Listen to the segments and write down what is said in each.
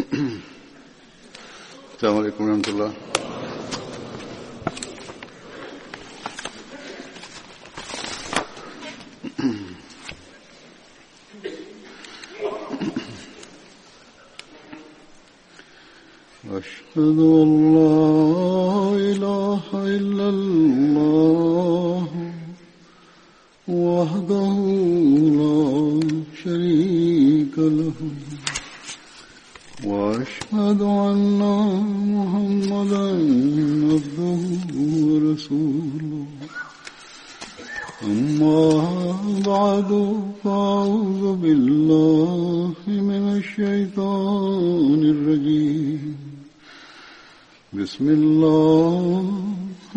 السلام عليكم ورحمة الله. أشهد أن لا إله إلا الله وحده لا شريك له وأشهد أن محمدا عبده ورسوله أما بعد فأعوذ بالله من الشيطان الرجيم بسم الله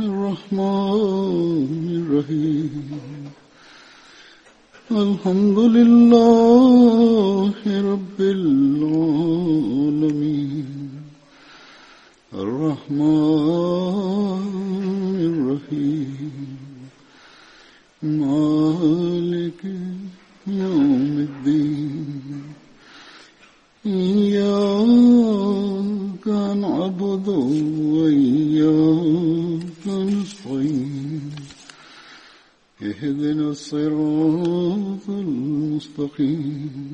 الرحمن الرحيم الحمد لله رب العالمين الرحمن الرحيم مالك يوم الدين إياك نعبد وإياك نستعين اهدنا الصراط المستقيم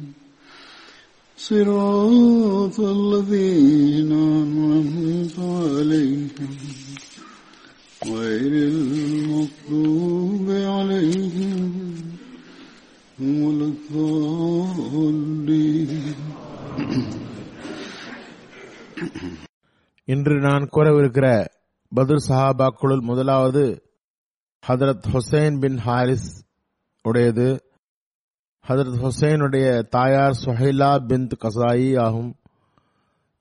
صراط الذين أنعمت عليهم غير المغضوب عليهم ولا الضالين. இன்று நான் கூறவிருக்கிற பத்ர் சஹாபாக்குள் முதலாவது ஹதரத் ஹுசைன் பின் ஹாரிஸ் உடையது. ஹதரத் ஹுசைனுடைய தாயார் சுஹைலா பின் கசாயி ஆகும்.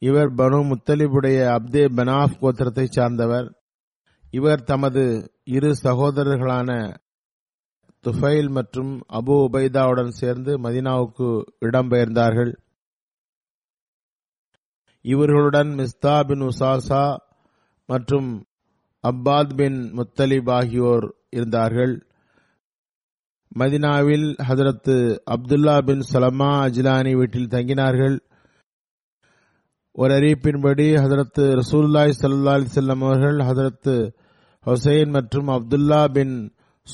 இவர் பனு முத்தலிபுடைய அப்தே பனாஃப் கோத்திரத்தை சார்ந்தவர். இவர் தமது இரு சகோதரர்களான துஃபைல் மற்றும் அபு உபைதாவுடன் சேர்ந்து மதினாவுக்கு இடம்பெயர்ந்தார்கள். இவர்களுடன் மிஸ்தா பின் உசாசா மற்றும் அப்பாத் பின் முத்தலிப் ஆகியோர் இருந்தார்கள். மதினாவில் ஹதரத்து அப்துல்லா பின் சலமா அஜிலானி வீட்டில் தங்கினார்கள். ஒரு அறிவிப்பின்படி ஹதரத்து ரசூலுல்லாஹி ஸல்லல்லாஹு அலைஹி வஸல்லம் அவர்கள் ஹதரத்து ஹுசைன் மற்றும் அப்துல்லா பின்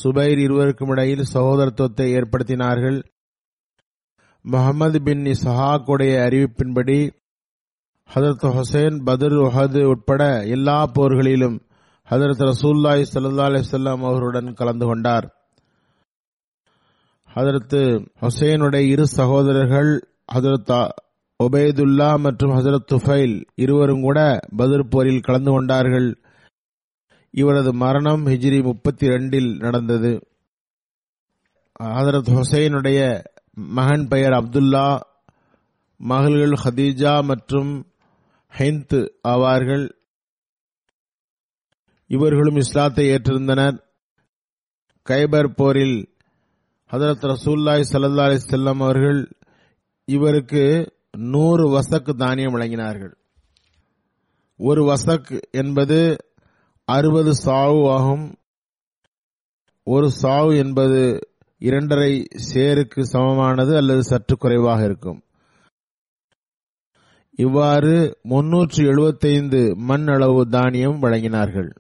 சுபைர் இருவருக்கும் இடையில் சகோதரத்துவத்தை ஏற்படுத்தினார்கள். முகமது பின் இஸ்ஹாக் உடைய அறிவிப்பின்படி ஹதரத் ஹுசைன் பத்ர் உஹது உட்பட எல்லா போர்களிலும் ஹதரத் ரசூலுல்லாஹி ஸல்லல்லாஹு அலைஹி வஸல்லம் அவர்களுடன் கலந்து கொண்டார். ஹதரத் ஹுசைனுடைய இரு சகோதரர்கள் ஹதரத் ஒபேதுல்லா மற்றும் ஹசரத் துஃபைல் இருவரும் கூட பத்ர் போரில் கலந்து கொண்டார்கள். இவரது மரணம் ஹிஜ்ரி 32 நடந்தது. ஹதரத் ஹுசைனுடைய மகன் பெயர் அப்துல்லா. மகள்கள் ஹதீஜா மற்றும் ஹிந்த் ஆவார்கள். இவர்களும் இஸ்லாத்தை ஏற்றிருந்தனர். கைபர் போரில் ஹதரத் ரசூலுல்லாஹி ஸல்லல்லாஹு அலைஹி வஸல்லம் அவர்கள் இவருக்கு 100 வசக்கு தானியம் வழங்கினார்கள். ஒரு வசக் என்பது 60 சாவு ஆகும். ஒரு சாவு என்பது 2.5 சேருக்கு சமமானது அல்லது சற்று குறைவாக இருக்கும். இவ்வாறு 375 மண் அளவு தானியம் வழங்கினார்கள்.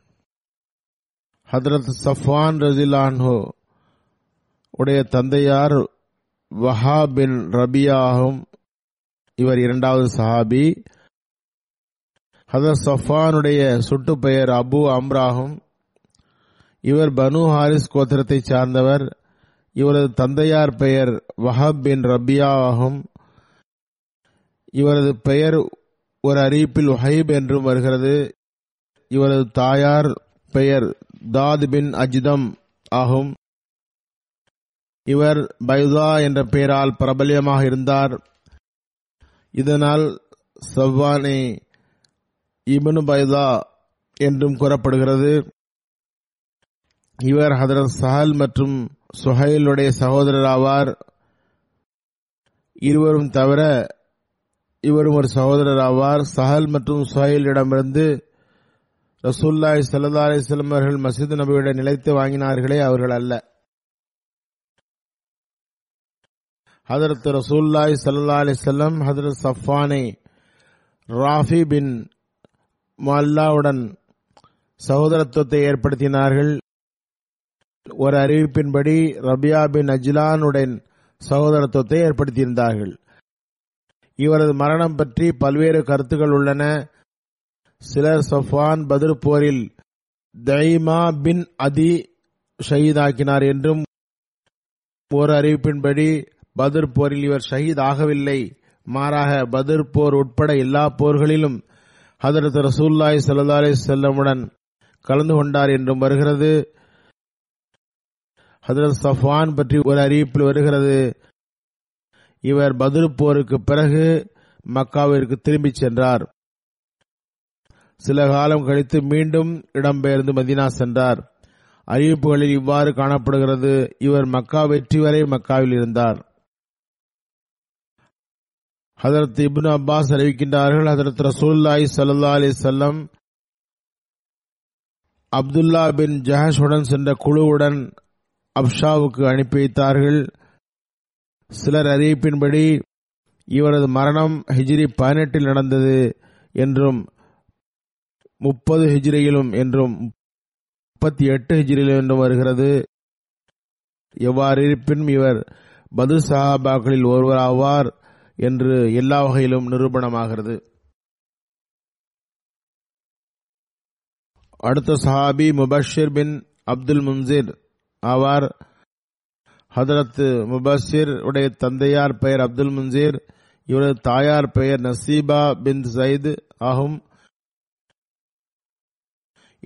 ஹதரத் சஃப்வான் ரலியல்லாஹு அன்ஹு உடைய தந்தையார் வஹா பின் ரபியாகும். இவர் இரண்டாவது சஹாபி. ஹதரத் சஃப்வானுடைய சுட்டு பெயர் அபு அம்ராகும். இவர் பனு ஹாரிஸ் கோத்திரத்தை சார்ந்தவர். இவரது தந்தையார் பெயர் வஹப் பின் ரபியா ஆகும். இவரது பெயர் ஒரு அறிவிப்பில் உஹைப் என்றும் வருகிறது. இவரது தாயார் பெயர் தாத் பின் அஜ்தம் ஆகும். இவர் பைதா என்ற பெயரால் பிரபல்யமாக இருந்தார். இதனால் சவ்வானை இபனு பைதா என்றும் கூறப்படுகிறது. இவர் ஹதரத் சஹல் மற்றும் சுஹைலுடைய சகோதரர் ஆவார். இருவரும் தவிர இவரும் ஒரு சகோதரர் ஆவார். சஹல் மற்றும் சுஹைலிடமிருந்து ரசூலுல்லாஹி ஸல்லல்லாஹு அலைஹி வஸல்லம் அவர்கள் மஸ்ஜித் நபியுடைய நிலைத்து வாங்கினார்களே அவர்கள் அல்ல. ஹதரத் ரசூலுல்லாஹி ஸல்லல்லாஹு அலைஹி வஸல்லம் ஹதரத் சஃப்வானை ராஃபி பின் மல்லாவுடன் சகோதரத்துவத்தை ஏற்படுத்தினார்கள். ஒரு அறிவிப்பின்படி ரபியா பின் அஜ்லானுடன் சகோதரத்துவத்தை ஏற்படுத்தியிருந்தார்கள். இவரது மரணம் பற்றி பல்வேறு கருத்துக்கள் உள்ளன. சிலர் சஃப்வான் பத்ர் போரில் தைமா பின் அதி ஷஹீதாக்கினார் என்றும், ஒரு அறிவிப்பின்படி பத்ர் போரில் இவர் ஷஹீத் ஆகவில்லை, மாறாக பத்ர் போர் உட்பட எல்லா போர்களிலும் ஹதரத் ரசூலுல்லாஹி ஸல்லல்லாஹு அலைஹி வஸல்லமுடன் கலந்து கொண்டார் என்றும் வருகிறது. ஹதரத் சஃப்வான் பற்றி ஒரு அறிவிப்பில் வருகிறது, இவர் பத்ர் போருக்கு பிறகு மக்காவிற்கு திரும்பிச் சென்றார். சில காலம் கழித்து மீண்டும் இடம்பெயர்ந்து மதீனா சென்றார். அறிவிப்புகளில் இவ்வாறு காணப்படுகிறது, இவர் மக்கா வெற்றி வரை மக்காவில் இருந்தார். ஹதரத் இப்னு அப்பாஸ் அறிவிக்கின்றார்கள், ஹதரத் ரசூலுல்லாஹி ஸல்லல்லாஹு அலைஹி வஸல்லம் அப்துல்லா பின் ஜஹஷுடன் சென்ற குழுவுடன் அப்ஷாவுக்கு அனுப்பி வைத்தார்கள். சிலர் அறிவிப்பின்படி இவரது மரணம் ஹிஜ்ரி 18 நடந்தது என்றும், 30 ஹிஜ்ரியிலும் என்றும், 38 ஹிஜ்ரியிலும் என்றும் வருகிறது. எவ்வாறு இருப்பினும் இவர் பது சஹாபாக்களில் ஒருவராவார் என்று எல்லா வகையிலும் நிரூபணமாகிறது. அடுத்த சஹாபி முபஷிர் பின் அப்துல் முன்சிர் ஆவார். ஹதரத் முபஷிர் உடைய தந்தையார் பெயர் அப்துல் முன்சிர், இவரது தாயார் பெயர் நசீபா பின் சயித் ஆகும்.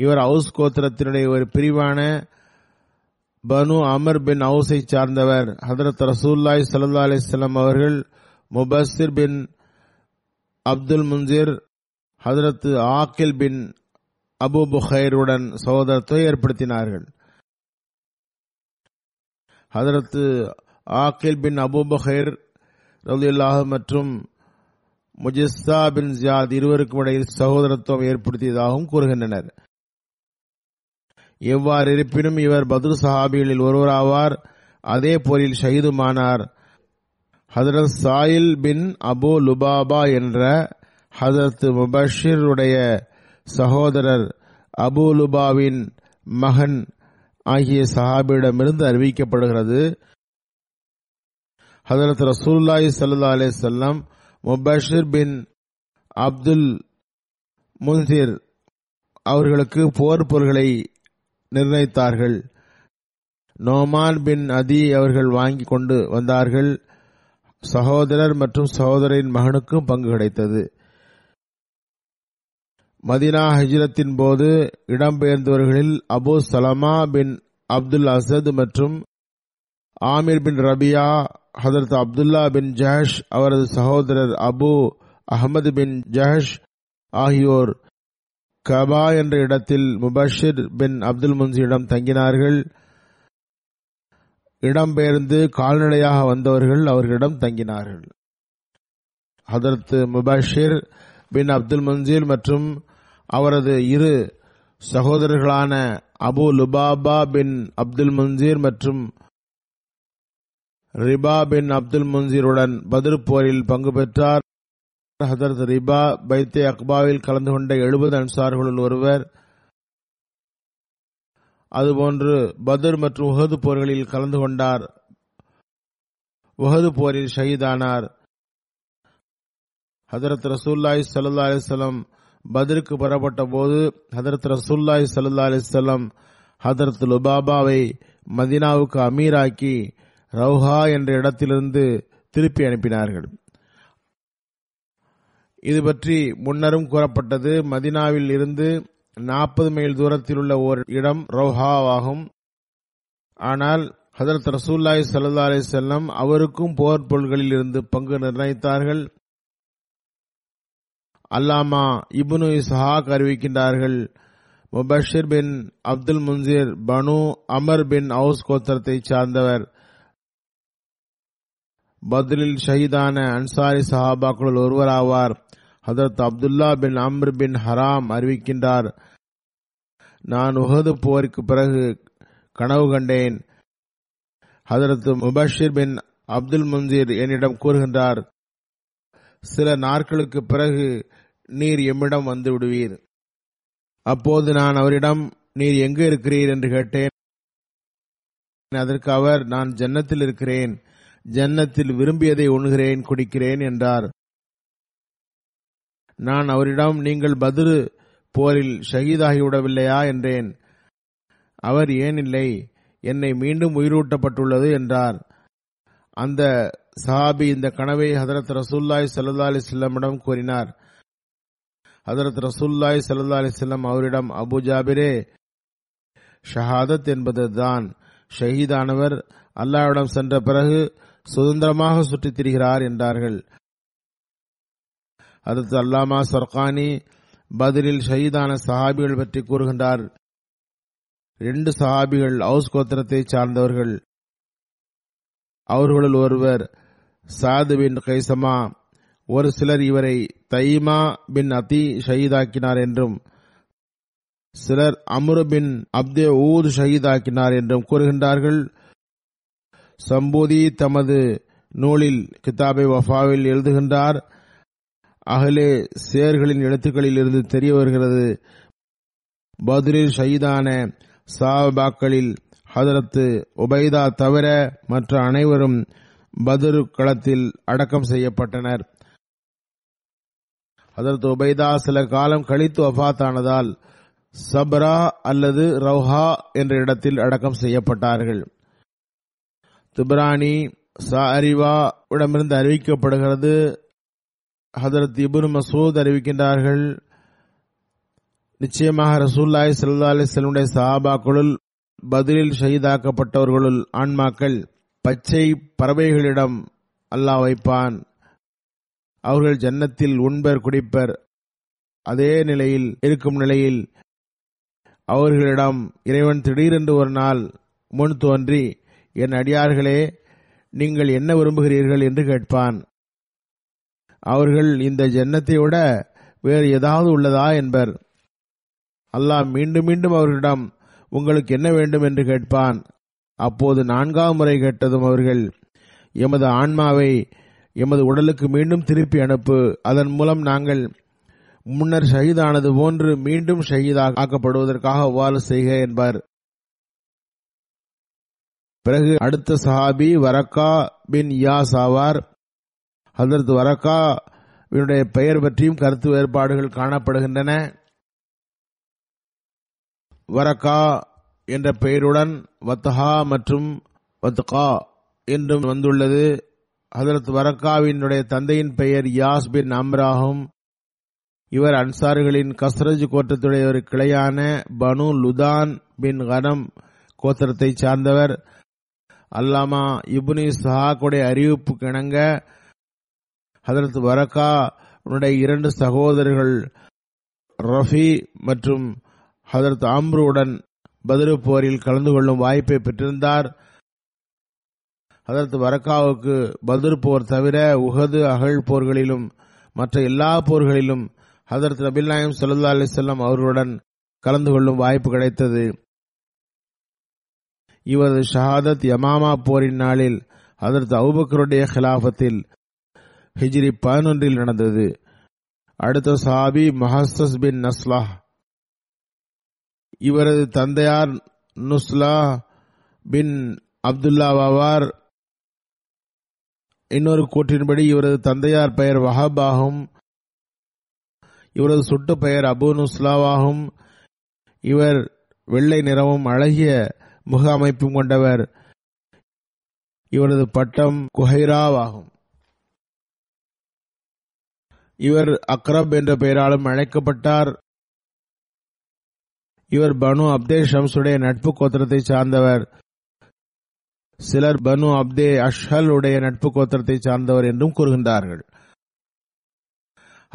இவர் ஹவுஸ் கோத்திரத்தினுடைய ஒரு பிரிவான பனு அமர் பின் ஹவுஸை சார்ந்தவர். ஹதரத் ரசூலுல்லாஹி ஸல்லல்லாஹு அலைஹி வஸல்லம் அவர்கள் முபஷிர் பின் அப்துல் முன்சிர் ஹதரத் ஆக்கில் பின் அபு புகைருடன் சகோதரத்தை ஏற்படுத்தினார்கள். ஹதரத் ஆக்கில் பின் அபு புகைர் ரலியல்லாஹு மற்றும் முஜஸ்ஸா பின் ஜியாத் இருவருக்கும் இடையில் சகோதரத்துவம் ஏற்படுத்தியதாகவும் கூறுகின்றனர். எவ்வாறு இருப்பினும் இவர் பத்ர் சஹாபிகளில் ஒருவராவார். அதே போரில் ஷஹீதுமானார். ஹதரத் சாயில் பின் அபு லுபாபா என்ற ஹதரத் முபஷிருடைய சகோதரர் அபு லுபாவின் மகன் ஆகிய சஹாபியிடமிருந்து அறிவிக்கப்படுகிறது, ஹதரத் ரசூலுல்லாஹி ஸல்லல்லாஹு அலைஹி வஸல்லம் முபஷிர் பின் அப்துல் முன்சிர் அவர்களுக்கு போர் பொருள்களை நிர்ணயித்தார்கள். நோமான் பின் அதி அவர்கள் வாங்கி கொண்டு வந்தார்கள். சகோதரர் மற்றும் சகோதரின் மகனுக்கும் பங்கு கிடைத்தது. மதீனா ஹிஜ்ரத்தின் போது இடம்பெயர்ந்தவர்களில் அபு சலமா பின் அப்துல் அசத் மற்றும் ஆமீர் பின் ரபியா ஹதரத் அப்துல்லா பின் ஜஹஷ் அவரது சகோதரர் அபு அஹமது பின் ஜஹஷ் ஆகியோர் கபா என்ற இடத்தில் முபஷிர் பின் அப்துல் முன்சியிடம் தங்கினார்கள். இடம்பெயர்ந்து கால்நடையாக வந்தவர்கள் அவர்களிடம் தங்கினார்கள். ஹதரத் முபஷிர் பின் அப்துல் முன்சிர் மற்றும் அவரது இரு சகோதரர்களான அபு லுபாபா பின் அப்துல் முன்சிர் மற்றும் ரிபா பின் அப்துல் முன்சிருடன் பத்ர் போரில் பங்கு பெற்றார். ஹதரத் ரிபா பைத்தே அக்பாவில் கலந்து கொண்ட 70 அன்சார்களுள் ஒருவர். அதுபோன்று பத்ர் மற்றும் உஹது போர்களில் கலந்து கொண்டார். உஹது போரில் ஷஹீதானார். ஹதரத் ரசூலுல்லாஹி ஸல்லல்லாஹு அலைஹி வஸல்லம் பத்ருக்கு புறப்பட்ட போது ஹதரத் ரசூலுல்லாஹி ஸல்லல்லாஹு அலைஹி வஸல்லம் ஹதரத் லுபாபாவை மதீனாவுக்கு அமீராக்கி ரவுஹா என்ற இடத்திலிருந்து திருப்பி அனுப்பினார்கள். இது பற்றி முன்னரும் கூறப்பட்டது. மதீனாவில் இருந்து 40 மைல் தூரத்தில் உள்ள ஓர் இடம் ரவுஹாவாகும். ஆனால் ஹதரத் ரசூலுல்லாஹி ஸல்லல்லாஹு அலைஹி வஸல்லம் அவருக்கும் போர் பொருள்களில் இருந்து பங்கு நிர்ணயித்தார்கள். அல்லாமா இப்னு இஸ்ஹாக் அறிவிக்கின்றார்கள், Mubashir bin Abdul முன்சிர் Banu Amr bin house கோத்திரத்தை சார்ந்தவர். பத்ரில் ஷஹீதான அன்சாரி சஹாபாக்களுள் ஒருவராவார். ஹதரத் அப்துல்லா பின் அம்ர் பின் ஹராம் அறிவிக்கின்றார், நான் உஹது போருக்கு பிறகு கனவு கண்டேன். ஹதரத் முபஷிர் பின் அப்துல் முன்சிர் என்னிடம் கூறுகின்றார், சில நாட்களுக்கு பிறகு நீர் எம்மிடம் வந்து விடுவீர். அப்போது நான் அவரிடம், நீர் எங்கு இருக்கிறீர் என்று கேட்டேன். அதற்கு அவர், நான் ஜன்னத்தில் இருக்கிறேன், ஜன்னத்தில் விரும்பியதை உண்கிறேன், குடிக்கிறேன் என்றார். நான் அவரிடம், நீங்கள் பத்ரு போரில் ஷஹீதாகிவிடவில்லையா என்றேன். அவர், ஏனில்லை, என்னை மீண்டும் உயிரூட்டப்பட்டுள்ளது என்றார். அந்த சஹாபி இந்த கனவை ஹதரத் ரசூலுல்லாஹி ஸல்லல்லாஹு அலைஹி வஸல்லம் கூறினார். ஹதரத் ரசூலுல்லாஹி ஸல்லல்லாஹு அலைஹி வஸல்லம் அவரிடம், அபு ஜாபிரே, ஷஹாதத் என்பது தான் ஷஹீதானவர் அல்லாஹ்விடம் சென்ற பிறகு சுதந்திரமாக சுற்றித் திரிகிறார் என்றார்கள். ஹதரத் அல்லாமா சர்கானி பத்ரில் ஷஹீதான சஹாபிகள் பற்றி கூறுகின்றார். 2 சஹாபிகள் ஔஸ் கோத்திரத்தை சார்ந்தவர்கள். அவர்களுள் ஒருவர் சாது பின் கைசமா. ஒரு சிலர் இவரை தைமா பின் அதி ஷஹீதாக்கினார் என்றும் சிலர் அம்ரு பின் அப்தே ஊது ஷஹீதாக்கினார் என்றும் கூறுகின்றார்கள். சம்பூதி தமது நூலில் கிதாபை வஃபாவில் எழுதுகின்றார். அகலே சேர்களின் எழுத்துக்களில் இருந்து தெரிய வருகிறது, பத்ரில் ஷஹீதான சாபாக்களில் ஹதரத்து உபைதா தவிர மற்ற அனைவரும் பத்ரு களத்தில் அடக்கம் செய்யப்பட்டனர். ஹதரத் உபைதா சில காலம் கழித்து வஃபாத்தானதால் சப்ரா அல்லது ரௌஹா என்ற இடத்தில் அடக்கம் செய்யப்பட்டார்கள். திப்ரானி சாரிவா இடமிருந்து அறிவிக்கப்படுகிறது. ஹதரத் இப்னு மசூத் அறிவிக்கின்றார்கள், நிச்சயமாக ரசூலுல்லாஹி ஸல்லல்லாஹு அலைஹி வஸல்லம் சஹாபாக்களுள் பத்ரில் ஷஹீதாக்கப்பட்டவர்களுள் ஆன்மாக்கள் பச்சை பறவைகளிடம் அல்லாஹ் வைப்பான். அவர்கள் ஜன்னத்தில் உண்பர், குடிப்பர். அதே நிலையில் இருக்கும் நிலையில் அவர்களிடம் இறைவன் திடீரென்று ஒரு நாள் முன் தோன்றி, என் அடியார்களே, நீங்கள் என்ன விரும்புகிறீர்கள் என்று கேட்பான். அவர்கள், இந்த ஜன்னத்தை விட வேறு ஏதாவது உள்ளதா என்பர். அல்லாஹ் மீண்டும் மீண்டும் அவர்களிடம், உங்களுக்கு என்ன வேண்டும் என்று கேட்பான். அப்போது 4வது முறை கேட்டதும் அவர்கள், எமது ஆன்மாவை எமது உடலுக்கு மீண்டும் திருப்பி அனுப்பு, அதன் மூலம் நாங்கள் முன்னர் ஷஹீதானது போன்று மீண்டும் ஷஹீதாக ஆக்கப்படுவதற்காக அவ்வாறு செய்க என்பார். பிறகு அடுத்த சஹாபி வரக்கா பின் யாஸ் ஆவார். ஹதரத் வரக்கா இவருடைய பெயர் பற்றியும் கருத்து வேறுபாடுகள் காணப்படுகின்றன. வரக்கா என்ற பெயருடன் வத்தஹா மற்றும் வத்கா என்றும் வந்துள்ளது. ஹதரத் வரக்காவினுடைய தந்தையின் பெயர் யாஸ் பின் அம்ராகும். இவர் அன்சார்களின் கஸ்ரஜ் கோத்திரத்துடைய ஒரு கிளையான பனு லுதான் பின் கனம் கோத்திரத்தை சார்ந்தவர். அல்லாமா இப்னு இஸ்ஹாக்குடைய அறிவிப்பு கிணங்க ஹதரத் வரக்கா உடைய 2 சகோதரர்கள் ரஃபி மற்றும் ஹதரத் அம்ருடன் பத்ரு போரில் கலந்து கொள்ளும் வாய்ப்பை பெற்றிருந்தார். ஹதரத் வரக்காவுக்கு பத்ரு போர் தவிர உஹது, அகழ் போர்களிலும் மற்ற எல்லா போர்களிலும் ஹதரத் நபிகள் நாயகம் ஸல்லல்லாஹு அலைஹி வஸல்லம் அவர்களுடன் கலந்து கொள்ளும் வாய்ப்பு கிடைத்தது. இவரது ஷஹாதத் யமாமா போரின் நாளில் ஹதரத் அபூபக்கருடைய ஹிலாஃபத்தில் ஹிஜ்ரி 11 நடந்தது. அடுத்த சஹாபி முஹஸ்ஸஸ் பின் நஸ்லாஹ். இவரது தந்தையார் நுஸ்லா பின் அப்துல்லா வாவார். இன்னொரு கூற்றின்படி இவரது தந்தையார் பெயர் வஹப் ஆகும். இவரது சுட்டு பெயர் அபு நுஸ்லாவாகும். இவர் வெள்ளை நிறமும் அழகிய முக அமைப்பும் கொண்டவர். இவரது பட்டம் குஹைராவாகும். இவர் அக்ரப் என்ற பெயராலும் அழைக்கப்பட்டார். இவர் பனு அப்தே ஷம்சுடைய நட்பு கோத்திரத்தை சார்ந்தவர். சிலர் பனு அப்தே அஷ்ஹல் உடைய நட்பு கோத்திரத்தை சார்ந்தவர் என்றும் கூறுகின்றார்கள்.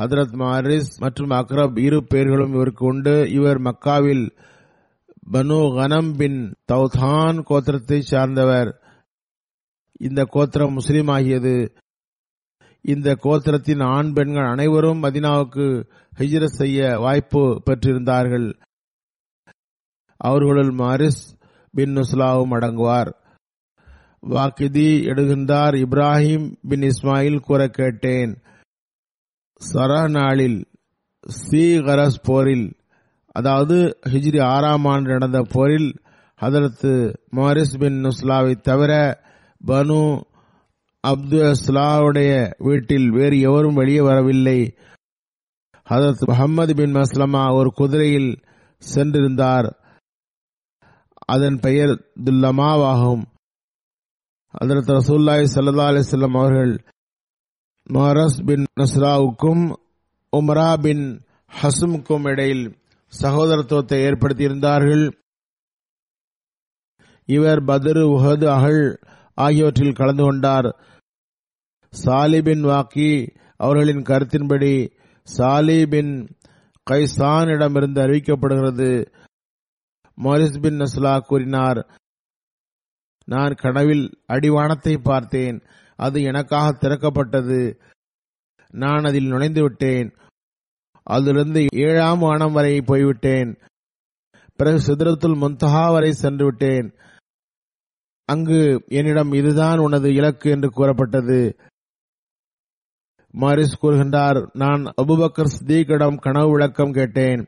ஹதரத் மாரிஸ் மற்றும் அக்ரப் 2 பெயர்களும் இவருக்கு உண்டு. இவர் மக்காவில் பனு கனம் பின் தௌதான் கோத்திரத்தை சார்ந்தவர். இந்த கோத்திரம் முஸ்லிம் ஆகியது. இந்த கோத்திரத்தின் ஆண் பெண்கள் அனைவரும் மதினாவுக்கு ஹிஜ்ரத் செய்ய வாய்ப்பு பெற்றிருந்தார்கள். அவர்களுள் மாரிஸ் பின் நுஸ்லாவும் அடங்குவார். வாக்கிதி எடுகின்றார், இப்ராஹிம் பின் இஸ்மாயில் கூற கேட்டேன், சரா நாளில் சீகரஸ் போரில், அதாவது ஹிஜ்ரி 6ஆம் ஆண்டு நடந்த போரில் ஹதரத்து மாரிஸ் பின் நுஸ்லாவை தவிர பனு அப்துல்லாவுடைய வீட்டில் வேறு எவரும் வெளியே வரவில்லை. ஹதரத் முஹம்மது பின் மஸ்லமா ஒரு குதிரையில் சென்றிருந்தார். அதன் பெயர் துல்லமாவாகும். ஹதரத் ரசூலுல்லாஹி ஸல்லல்லாஹு அலைஹி வஸல்லம் அவர்கள் மாரஸ் பின் நஸ்ராவுக்கும் உம்ரா பின் ஹசும்க்கும் இடையில் சகோதரத்துவத்தை ஏற்படுத்தியிருந்தார்கள். இவர் பத்ரு, உஹது, அகழ் ஆகியவற்றில் கலந்து கொண்டார். சாலிபின் வாக்கி அவர்களின் கருத்தின்படி சாலிபின் கைசானிடமிருந்து அறிவிக்கப்படுகிறது. மாரிஸ் பின் நஸ்லா கூறினார், நான் கனவில் அடிவானத்தை பார்த்தேன். அது எனக்காக திறக்கப்பட்டது. நான் அதில் நுழைந்து விட்டேன். அதிலிருந்து 7ஆம் வானம் வரை போய்விட்டேன். பிறகு சிதறத்துல் முன்தஹா வரை சென்று விட்டேன். அங்கு என்னிடம் இதுதான் உனது இலக்கு என்று கூறப்பட்டது. மாரிஸ் கூறுகின்றார், நான் அபூபக்கர் சித்தீக்கிடம் கனவு விளக்கம் கேட்டேன்.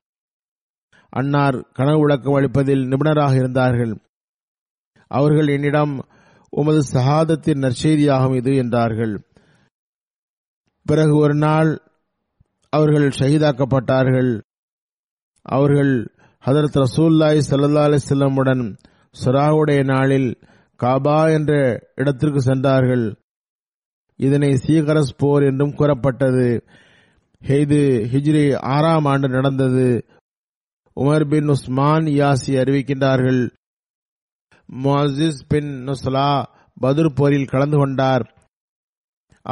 அன்னார் கனவு விளக்கம் அளிப்பதில் நிபுணராக இருந்தார்கள். அவர்கள் என்னிடம், உமது சஹாதத்தின் நற்செய்தியாகும் இது என்றார்கள். பிறகு ஒரு நாள் அவர்கள் ஷஹீதாக்கப்பட்டார்கள். அவர்கள் ஹதரத் ரசூலுல்லாஹி ஸல்லல்லாஹு அலைஹி வஸல்லம் உடன் சுராவுடைய நாளில் காபா என்ற இடத்திற்கு சென்றார்கள். இதனை சீகரஸ் போர் என்றும் கூறப்பட்டது. இது ஹிஜ்ரி 6ஆம் ஆண்டு நடந்தது. உமர் பின் உஸ்மான் யாசி அறிவிக்கின்றார்கள், முஅஸ்ஸிஸ் பின் நுஸ்லா பத்ர் போரில் கலந்து கொண்டார்.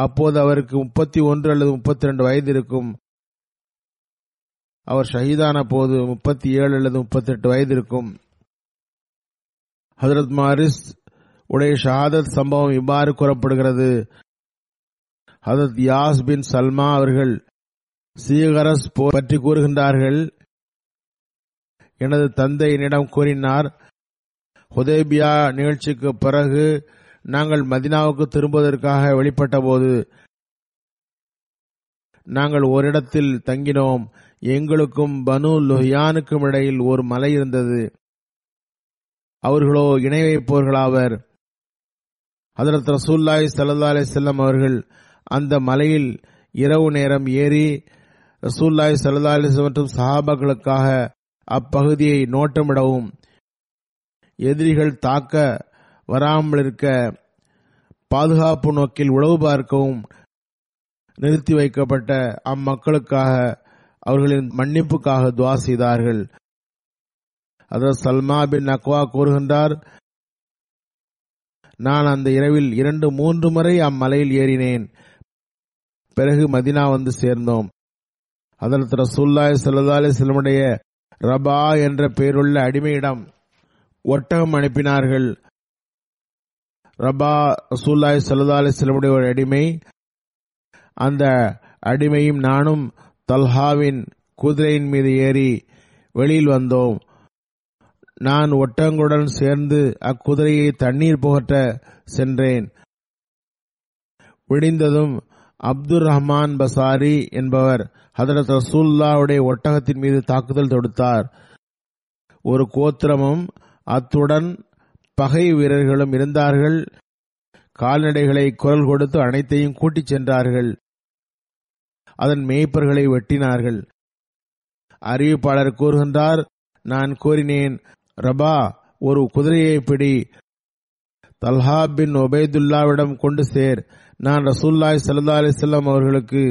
அப்போது அவருக்கு 31 அல்லது 32 வயது இருக்கும். அவர் ஷஹீதான போது 37 அல்லது 38 வயது இருக்கும். ஹதரத் மாரிஸ் உடைய ஷஹாதத் சம்பவம் இவ்வாறு கூறப்படுகிறது. ஹதரத் யாஸ் பின் சல்மா அவர்கள் சீகரஸ் போர் பற்றி கூறுகின்றார்கள், எனது தந்தை என்னிடம் கூறினார், ஹுதைபியா நிகழ்ச்சிக்கு பிறகு நாங்கள் மதினாவுக்கு திரும்புவதற்காக வெளிப்பட்ட போது நாங்கள் ஓரிடத்தில் தங்கினோம். எங்களுக்கும் பனு லுஹியானுக்கும் இடையில் ஒரு மலை இருந்தது. அவர்களோ இணை வைப்பவர்களாவர். ஹதரத் ரசூலுல்லாஹி ஸல்லல்லாஹு அலைஹி வஸல்லம் அவர்கள் அந்த மலையில் இரவு நேரம் ஏறி ரசூலுல்லாஹி ஸல்லல்லாஹு அலைஹி வஸல்லம் மற்றும் சஹாபாக்களுக்காக அப்பகுதியை நோட்டமிடவும், எதிரிகள் தாக்க வராமல் இருக்க பாதுகாப்பு நோக்கில் உளவு பார்க்கவும் நிறுத்தி வைக்கப்பட்ட அம்மக்களுக்காக அவர்களின் மன்னிப்புக்காக துவா செய்தார்கள். அதற்கு சல்மா பின் அக்வா கூறுகின்றார், நான் அந்த இரவில் 2-3 முறை அம்மலையில் ஏறினேன். பிறகு மதினா வந்து சேர்ந்தோம். அதற்கு ரசூலுல்லாஹி ஸல்லல்லாஹு அலைஹி வஸல்லம் உடைய ரபா என்ற பெயருள்ள அடிமையிடம் ஒட்டகம் அனுப்பினார்கள். ரபா ரசூலுல்லாஹி ஸல்லல்லாஹு அலைஹி வஸல்லம் உடைய ஒரு அடிமை. அந்த அடிமையும் நானும் தல்ஹாவின் குதிரையின் மீது ஏறி வெளியில் வந்தோம். நான் ஒட்டகங்களுடன் சேர்ந்து அக்குதிரையை தண்ணீர் புகட்ட சென்றேன். விடிந்ததும் அப்துர் ரஹ்மான் பசாரி என்பவர் ஹதரத் ரசூலுல்லாஹ்வுடைய ஒட்டகத்தின் மீது தாக்குதல் தொடுத்தார். ஒரு கோத்திரமும் அத்துடன் பகை வீரர்களும் இருந்தார்கள். கால்நடைகளை குரல் கொடுத்து அனைத்தையும் கூட்டிச் சென்றார்கள். அதன் மேய்ப்பர்களை வெட்டினார்கள். அறிவிப்பாளர் கூறுகின்றார், நான் கூறினேன், ரபா, ஒரு குதிரையை பிடி, தல்ஹா பின் ஒபைதுல்லாவிடம் கொண்டு சேர். நான் ரசூலுல்லாஹி ஸல்லல்லாஹு அலைஹி வஸல்லம் அவர்களுக்கு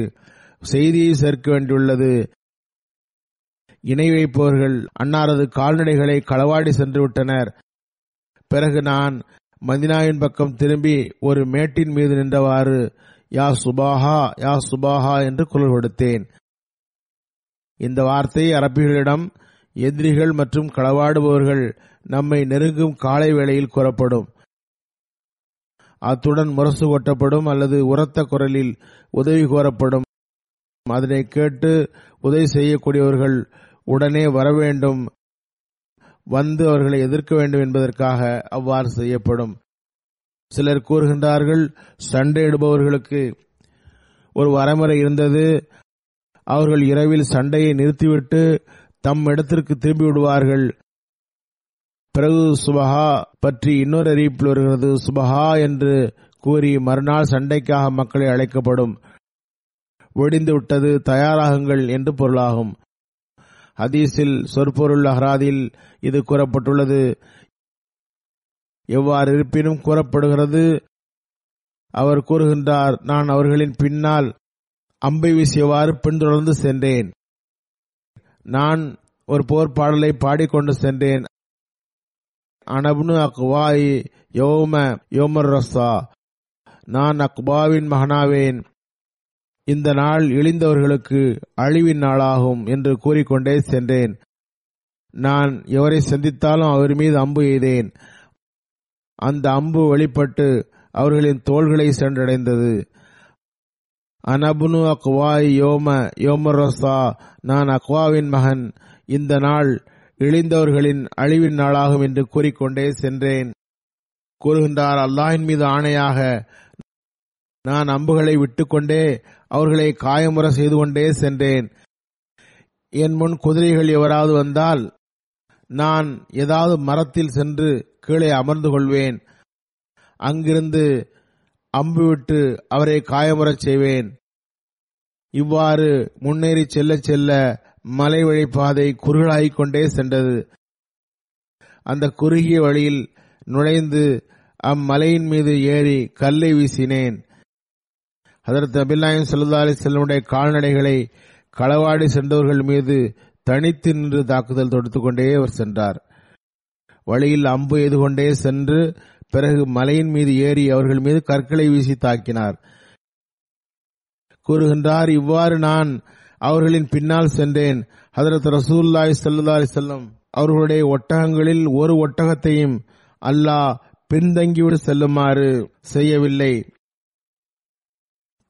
செய்தியை சேர்க்க வேண்டியுள்ளது. இணை வைப்பவர்கள் அன்னாரது கால்நடைகளை களவாடி சென்றுவிட்டனர். பிறகு நான் மதினாவின் பக்கம் திரும்பி ஒரு மேட்டின் மீது நின்றவாறு யா சுபாஹா, யா சுபாஹா என்று குரல் கொடுத்தேன். இந்த வார்த்தை அரபிகளிடம் எதிரிகள் மற்றும் களவாடுபவர்கள் நம்மை நெருங்கும் காலை வேளையில் கூறப்படும். அத்துடன் முரசு கொட்டப்படும் அல்லது உரத்த குரலில் உதவி கோரப்படும். அதனை கேட்டு உதவி செய்யக்கூடியவர்கள் உடனே வர வேண்டும், வந்து அவர்களை எதிர்க்க வேண்டும் என்பதற்காக அவ்வாறு செய்யப்படும். சிலர் கூறுகின்றார்கள், சண்டையிடுபவர்களுக்கு ஒரு வரைமுறை இருந்தது. அவர்கள் இரவில் சண்டையை நிறுத்திவிட்டு தம் இடத்திற்கு திரும்பி விடுவார்கள். பிறகு சுபஹா பற்றி இன்னொரு அறிவிப்பில் வருகிறது. சுபஹா என்று கூறி மறுநாள் சண்டைக்காக மக்களை அழைக்கப்படும். ஒடிந்துவிட்டது, தயாராகுங்கள் என்று பொருளாகும். ஹதீஸில் சொற்பொருள் அஹ்ராதில் இது கூறப்பட்டுள்ளது. எவ்வாறு இருப்பினும் கூறப்படுகிறது, அவர் கூறுகின்றார், நான் அவர்களின் பின்னால் அம்பை வீசியவாறு பின்தொடர்ந்து சென்றேன். நான் ஒரு போர் பாடலை பாடிக்கொண்டு சென்றேன். அனபுனு அக்வாய் யோமர் ரசா, நான் அக்பாவின் மகனாவேன், இந்த நாள் இழிந்தவர்களுக்கு அழிவின் நாளாகும் என்று கூறிக்கொண்டே சென்றேன். நான் எவரை சந்தித்தாலும் அவர் மீது அம்பு எய்தேன். அந்த அம்பு வெளிப்பட்டு அவர்களின் தோள்களை சென்றடைந்தது. அனபுனு அக்வாய் யோமர் ரசா, நான் அக்வாவின் மகன், இந்த நாள் இழிந்தவர்களின் அழிவின் நாளாகும் என்று கூறிக்கொண்டே சென்றேன். கூறுகின்றார், அல்லாஹின் மீது ஆணையாக நான் அம்புகளை விட்டுக்கொண்டே அவர்களை காயமுற செய்து கொண்டே சென்றேன். என் முன் குதிரைகள் எவராவது வந்தால் நான் ஏதாவது மரத்தில் சென்று கீழே அமர்ந்து கொள்வேன். அங்கிருந்து அம்பு விட்டு அவரை காயமுறச் செய்வேன். இவ்வாறு முன்னேறி செல்ல செல்ல மலை வழிப்பாதை குறுகலாகிக் கொண்டே சென்றது. அந்த குறுகிய வழியில் நுழைந்து அம்மலையின் மீது ஏறி கல்லை வீசினேன். ஹதரத் நபியல்லாஹு ஸல்லல்லாஹு அலைஹி வஸல்லம் கால்நடைகளை களவாடி சென்றவர்கள் மீது தனித்து நின்று தாக்குதல் தொடுத்துக்கொண்டே அவர் சென்றார். வழியில் அம்பு எய்து கொண்டே சென்று பிறகு மலையின் மீது ஏறி அவர்கள் மீது கற்களை வீசி தாக்கினார். கூறுகின்றார், இவ்வாறு நான் அவர்களின் பின்னால் சென்றேன். ஹதரத் ரசூலுல்லாஹி ஸல்லல்லாஹு அலைஹி வஸல்லம் அவர்களுடைய ஒட்டகங்களில் ஒரு ஒட்டகத்தையும் அல்லாஹ் பின்தங்கிவிட செல்லுமாறு செய்யவில்லை.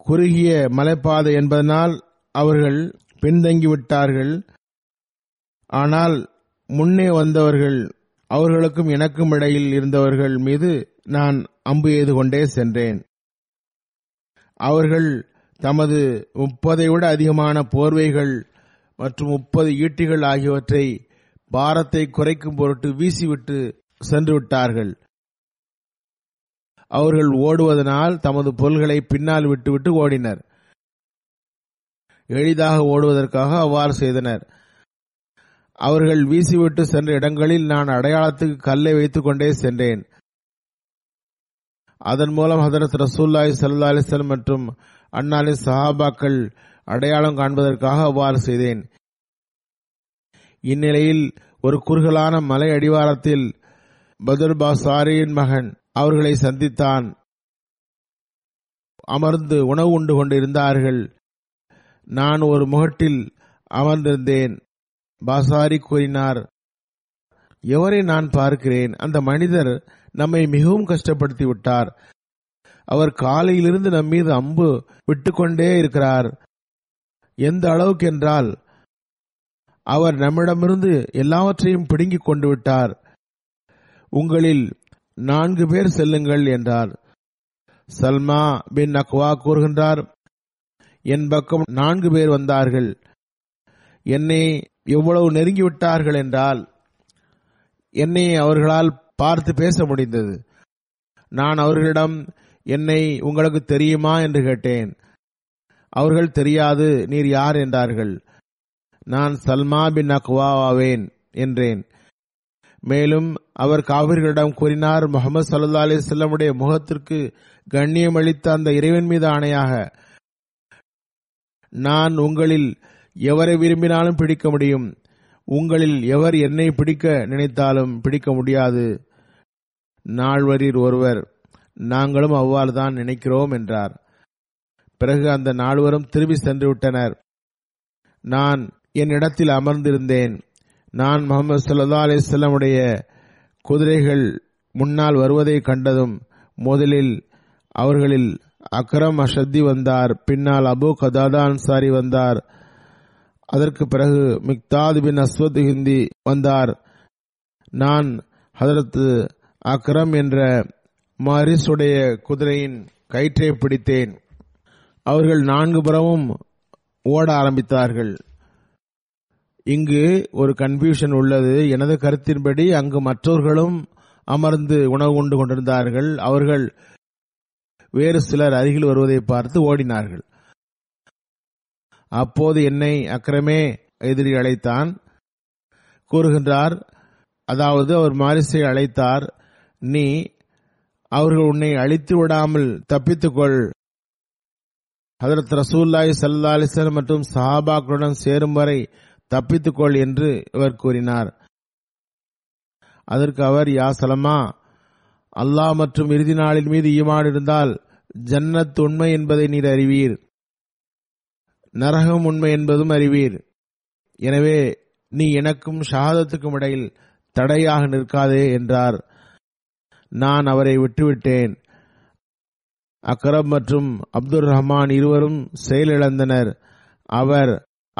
குறுகிய மலைப்பாதை என்பதனால் அவர்கள் பின்தங்கிவிட்டார்கள். ஆனால் முன்னே வந்தவர்கள், அவர்களுக்கும் எனக்கும் இடையில் இருந்தவர்கள் மீது நான் அம்பு எய்து கொண்டே சென்றேன். அவர்கள் தமது 30 விட அதிகமான போர்வைகள் மற்றும் 30 ஈட்டிகள் ஆகியவற்றை பாரத்தை குறைக்கும் பொருட்டு வீசிவிட்டு சென்று விட்டார்கள். அவர்கள் ஓடுவதனால் தமது பொருள்களை பின்னால் விட்டுவிட்டு ஓடினர். எளிதாக ஓடுவதற்காக அவ்வாறு செய்தனர். அவர்கள் வீசிவிட்டு சென்ற இடங்களில் நான் அடையாளத்துக்கு கல்லை வைத்துக் கொண்டே சென்றேன். அதன் மூலம் ஹதரத் ரசூலுல்லாஹி ஸல்லல்லாஹு அலைஹி வஸல்லம் மற்றும் அன்னாலே சஹாபாக்கள் அடையாளம் காண்பதற்காக அவ்வாறு செய்தேன். இந்நிலையில் ஒரு குறுகலான மலை அடிவாரத்தில் பத்ர் பாசாரியின் மகன் அவர்களை சந்தித்தான். அமர்ந்து உணவு உண்டு கொண்டிருந்தார்கள். நான் ஒரு முகட்டில் அமர்ந்திருந்தேன். பாசாரி கூறினார், எவரை நான் பார்க்கிறேன், அந்த மனிதர் நம்மை மிகவும் கஷ்டப்படுத்தி விட்டார். அவர் காலையிலிருந்து நம்மீது அம்பு விட்டுக்கொண்டே இருக்கிறார். எந்த அளவுக்கு என்றால் அவர் நம்மிடமிருந்து எல்லாவற்றையும் பிடுங்கிக் கொண்டு விட்டார். உங்களில் 4 பேர் செல்லுங்கள் என்றார். சல்மா பின் அக்வா கூறுகின்றார், என் பக்கம் 4 பேர் வந்தார்கள். என்னை எவ்வளவு நெருங்கிவிட்டார்கள் என்றால் என்னை அவர்களால் பார்த்து பேச முடிந்தது. நான் அவர்களிடம், என்னை உங்களுக்கு தெரியுமா என்று கேட்டேன். அவர்கள், தெரியாது, நீர் யார் என்றார்கள். நான் சல்மா பின் அக்வாவேன் என்றேன். மேலும் அவர் காவிர்களிடம் கூறினார், முகமது சல்லா அலி செல்லமுடைய முகத்திற்கு கண்ணியம் அளித்த அந்த இறைவன் மீது ஆணையாக, நான் உங்களில் எவரை விரும்பினாலும் பிடிக்க முடியும். உங்களில் எவர் என்னை பிடிக்க நினைத்தாலும் பிடிக்க முடியாது. நால்வரில் ஒருவர். நாங்களும் அவ்வாறு தான் நினைக்கிறோம் என்றார். பிறகு அந்த 4 பேரும் திரும்பி சென்று விட்டனர். நான் என் இடத்தில் அமர்ந்திருந்தேன். நான் முகமது ஸல்லல்லாஹு அலைஹி வஸல்லம் உடைய குதிரைகள் முன்னால் வருவதை கண்டதும் முதலில் அவர்களில் அக்ரம் அஷதி வந்தார். பின்னால் அபு கதாதா அன்சாரி வந்தார். அதற்கு பிறகு மிக்தாத் பின் அஸ்வத் ஹிந்தி வந்தார். நான் ஹதரத் அக்ரம் என்ற மாரிசுடைய குதிரையின் கயிற்றை பிடித்தேன். அவர்கள் 4 புறமும் ஓட ஆரம்பித்தார்கள். இங்கு ஒரு கன்ஃபியூஷன் உள்ளது. எனது கருத்தின்படி அங்கு மற்றவர்களும் அமர்ந்து உணவு கொண்டு கொண்டிருந்தார்கள். அவர்கள் வேறு சிலர் அருகில் வருவதை பார்த்து ஓடினார்கள். அப்போது என்னை அக்ரமே எதிரி அழைத்தான் கூறுகின்றார். அதாவது அவர் மாரிசை அழைத்தார். நீ அவர்கள் உன்னை அழித்து விடாமல் தப்பித்துக்கொள். ஹதரத் ரசூலுல்லாஹி ஸல்லல்லாஹு அலைஹி வஸல்லம் மற்றும் சஹாபாக்களுடன் சேரும் வரை தப்பித்துக்கொள் என்று இவர் கூறினார். அதற்கு அவர், யா சலமா, அல்லாஹ் மற்றும் இறுதி நாளின் மீது ஈமான் இருந்தால் ஜன்னத் உண்மை என்பதை நீர் அறிவீர், நரகம் உண்மை என்பதும் அறிவீர். எனவே நீ எனக்கும் ஷஹாதத்துக்கும் இடையில் தடையாக நிற்காதே என்றார். நான் அவரை விட்டுவிட்டேன். அக்ரப் மற்றும் அப்துல் ரஹ்மான் இருவரும் செயலிழந்தனர். அவர்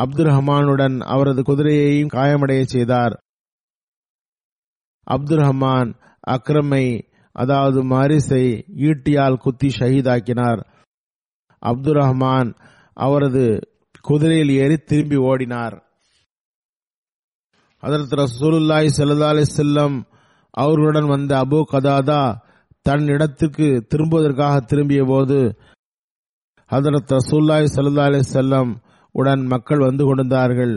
அப்துல் ரஹ்மானுடன் அவரது குதிரையையும் காயமடைய செய்தார். அப்துல் ரஹ்மான் அக்ரமை, அதாவது மாரிசை, ஈட்டியால் குத்தி ஷஹீதாக்கினார். அப்துல் ரஹ்மான் அவரது குதிரையில் ஏறி திரும்பி ஓடினார். ஹதரத் ரசூலுல்லாஹி ஸல்லல்லாஹு அலைஹி வஸல்லம் அவர்களுடன் வந்த அபூ கதாதா தன் இடத்துக்கு திரும்புவதற்காக திரும்பிய போது ஹதரத் ரசூலுல்லாஹி ஸல்லல்லாஹு அலைஹி வஸல்லம் உடன் மக்கள் வந்து கொண்டிருந்தார்கள்.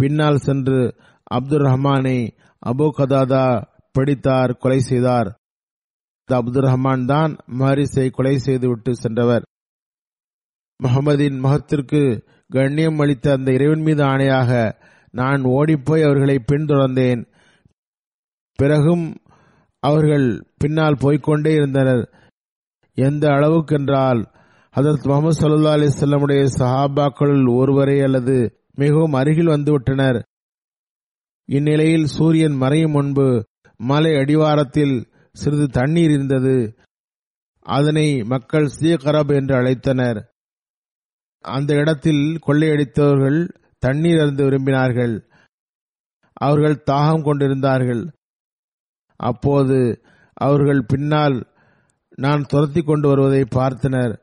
பின்னால் சென்று அப்துல் ரஹ்மானை அபூ கதாதா பிடித்தார், கொலை செய்தார். அப்துல் ரஹ்மான் தான் மாரிசை கொலை செய்துவிட்டு சென்றவர். முகமதின் முகத்திற்கு கண்ணியம் அளித்த அந்த இறைவன் மீது ஆணையாக நான் ஓடிப்போய் அவர்களை பின்தொடர்ந்தேன். பிறகும் அவர்கள் பின்னால் போய்கொண்டே இருந்தனர். எந்த அளவுக்கென்றால் ஹதரத் முகமது ஸல்லல்லாஹு அலைஹி வஸல்லம் உடைய சஹாபாக்களுள் ஒருவரை அல்லது மிகவும் அருகில் வந்துவிட்டனர். இந்நிலையில் சூரியன் மறையும் முன்பு மலை அடிவாரத்தில் சிறிது தண்ணீர் இருந்தது. அதனை மக்கள் சீகரப் என்று அழைத்தனர். அந்த இடத்தில் கொள்ளையடித்தவர்கள் தண்ணீர் அருந்து விரும்பினார்கள். அவர்கள் தாகம் கொண்டிருந்தார்கள். அப்போது அவர்கள் பின்னால் நான் துரத்தி கொண்டு வருவதை பார்த்தனர்.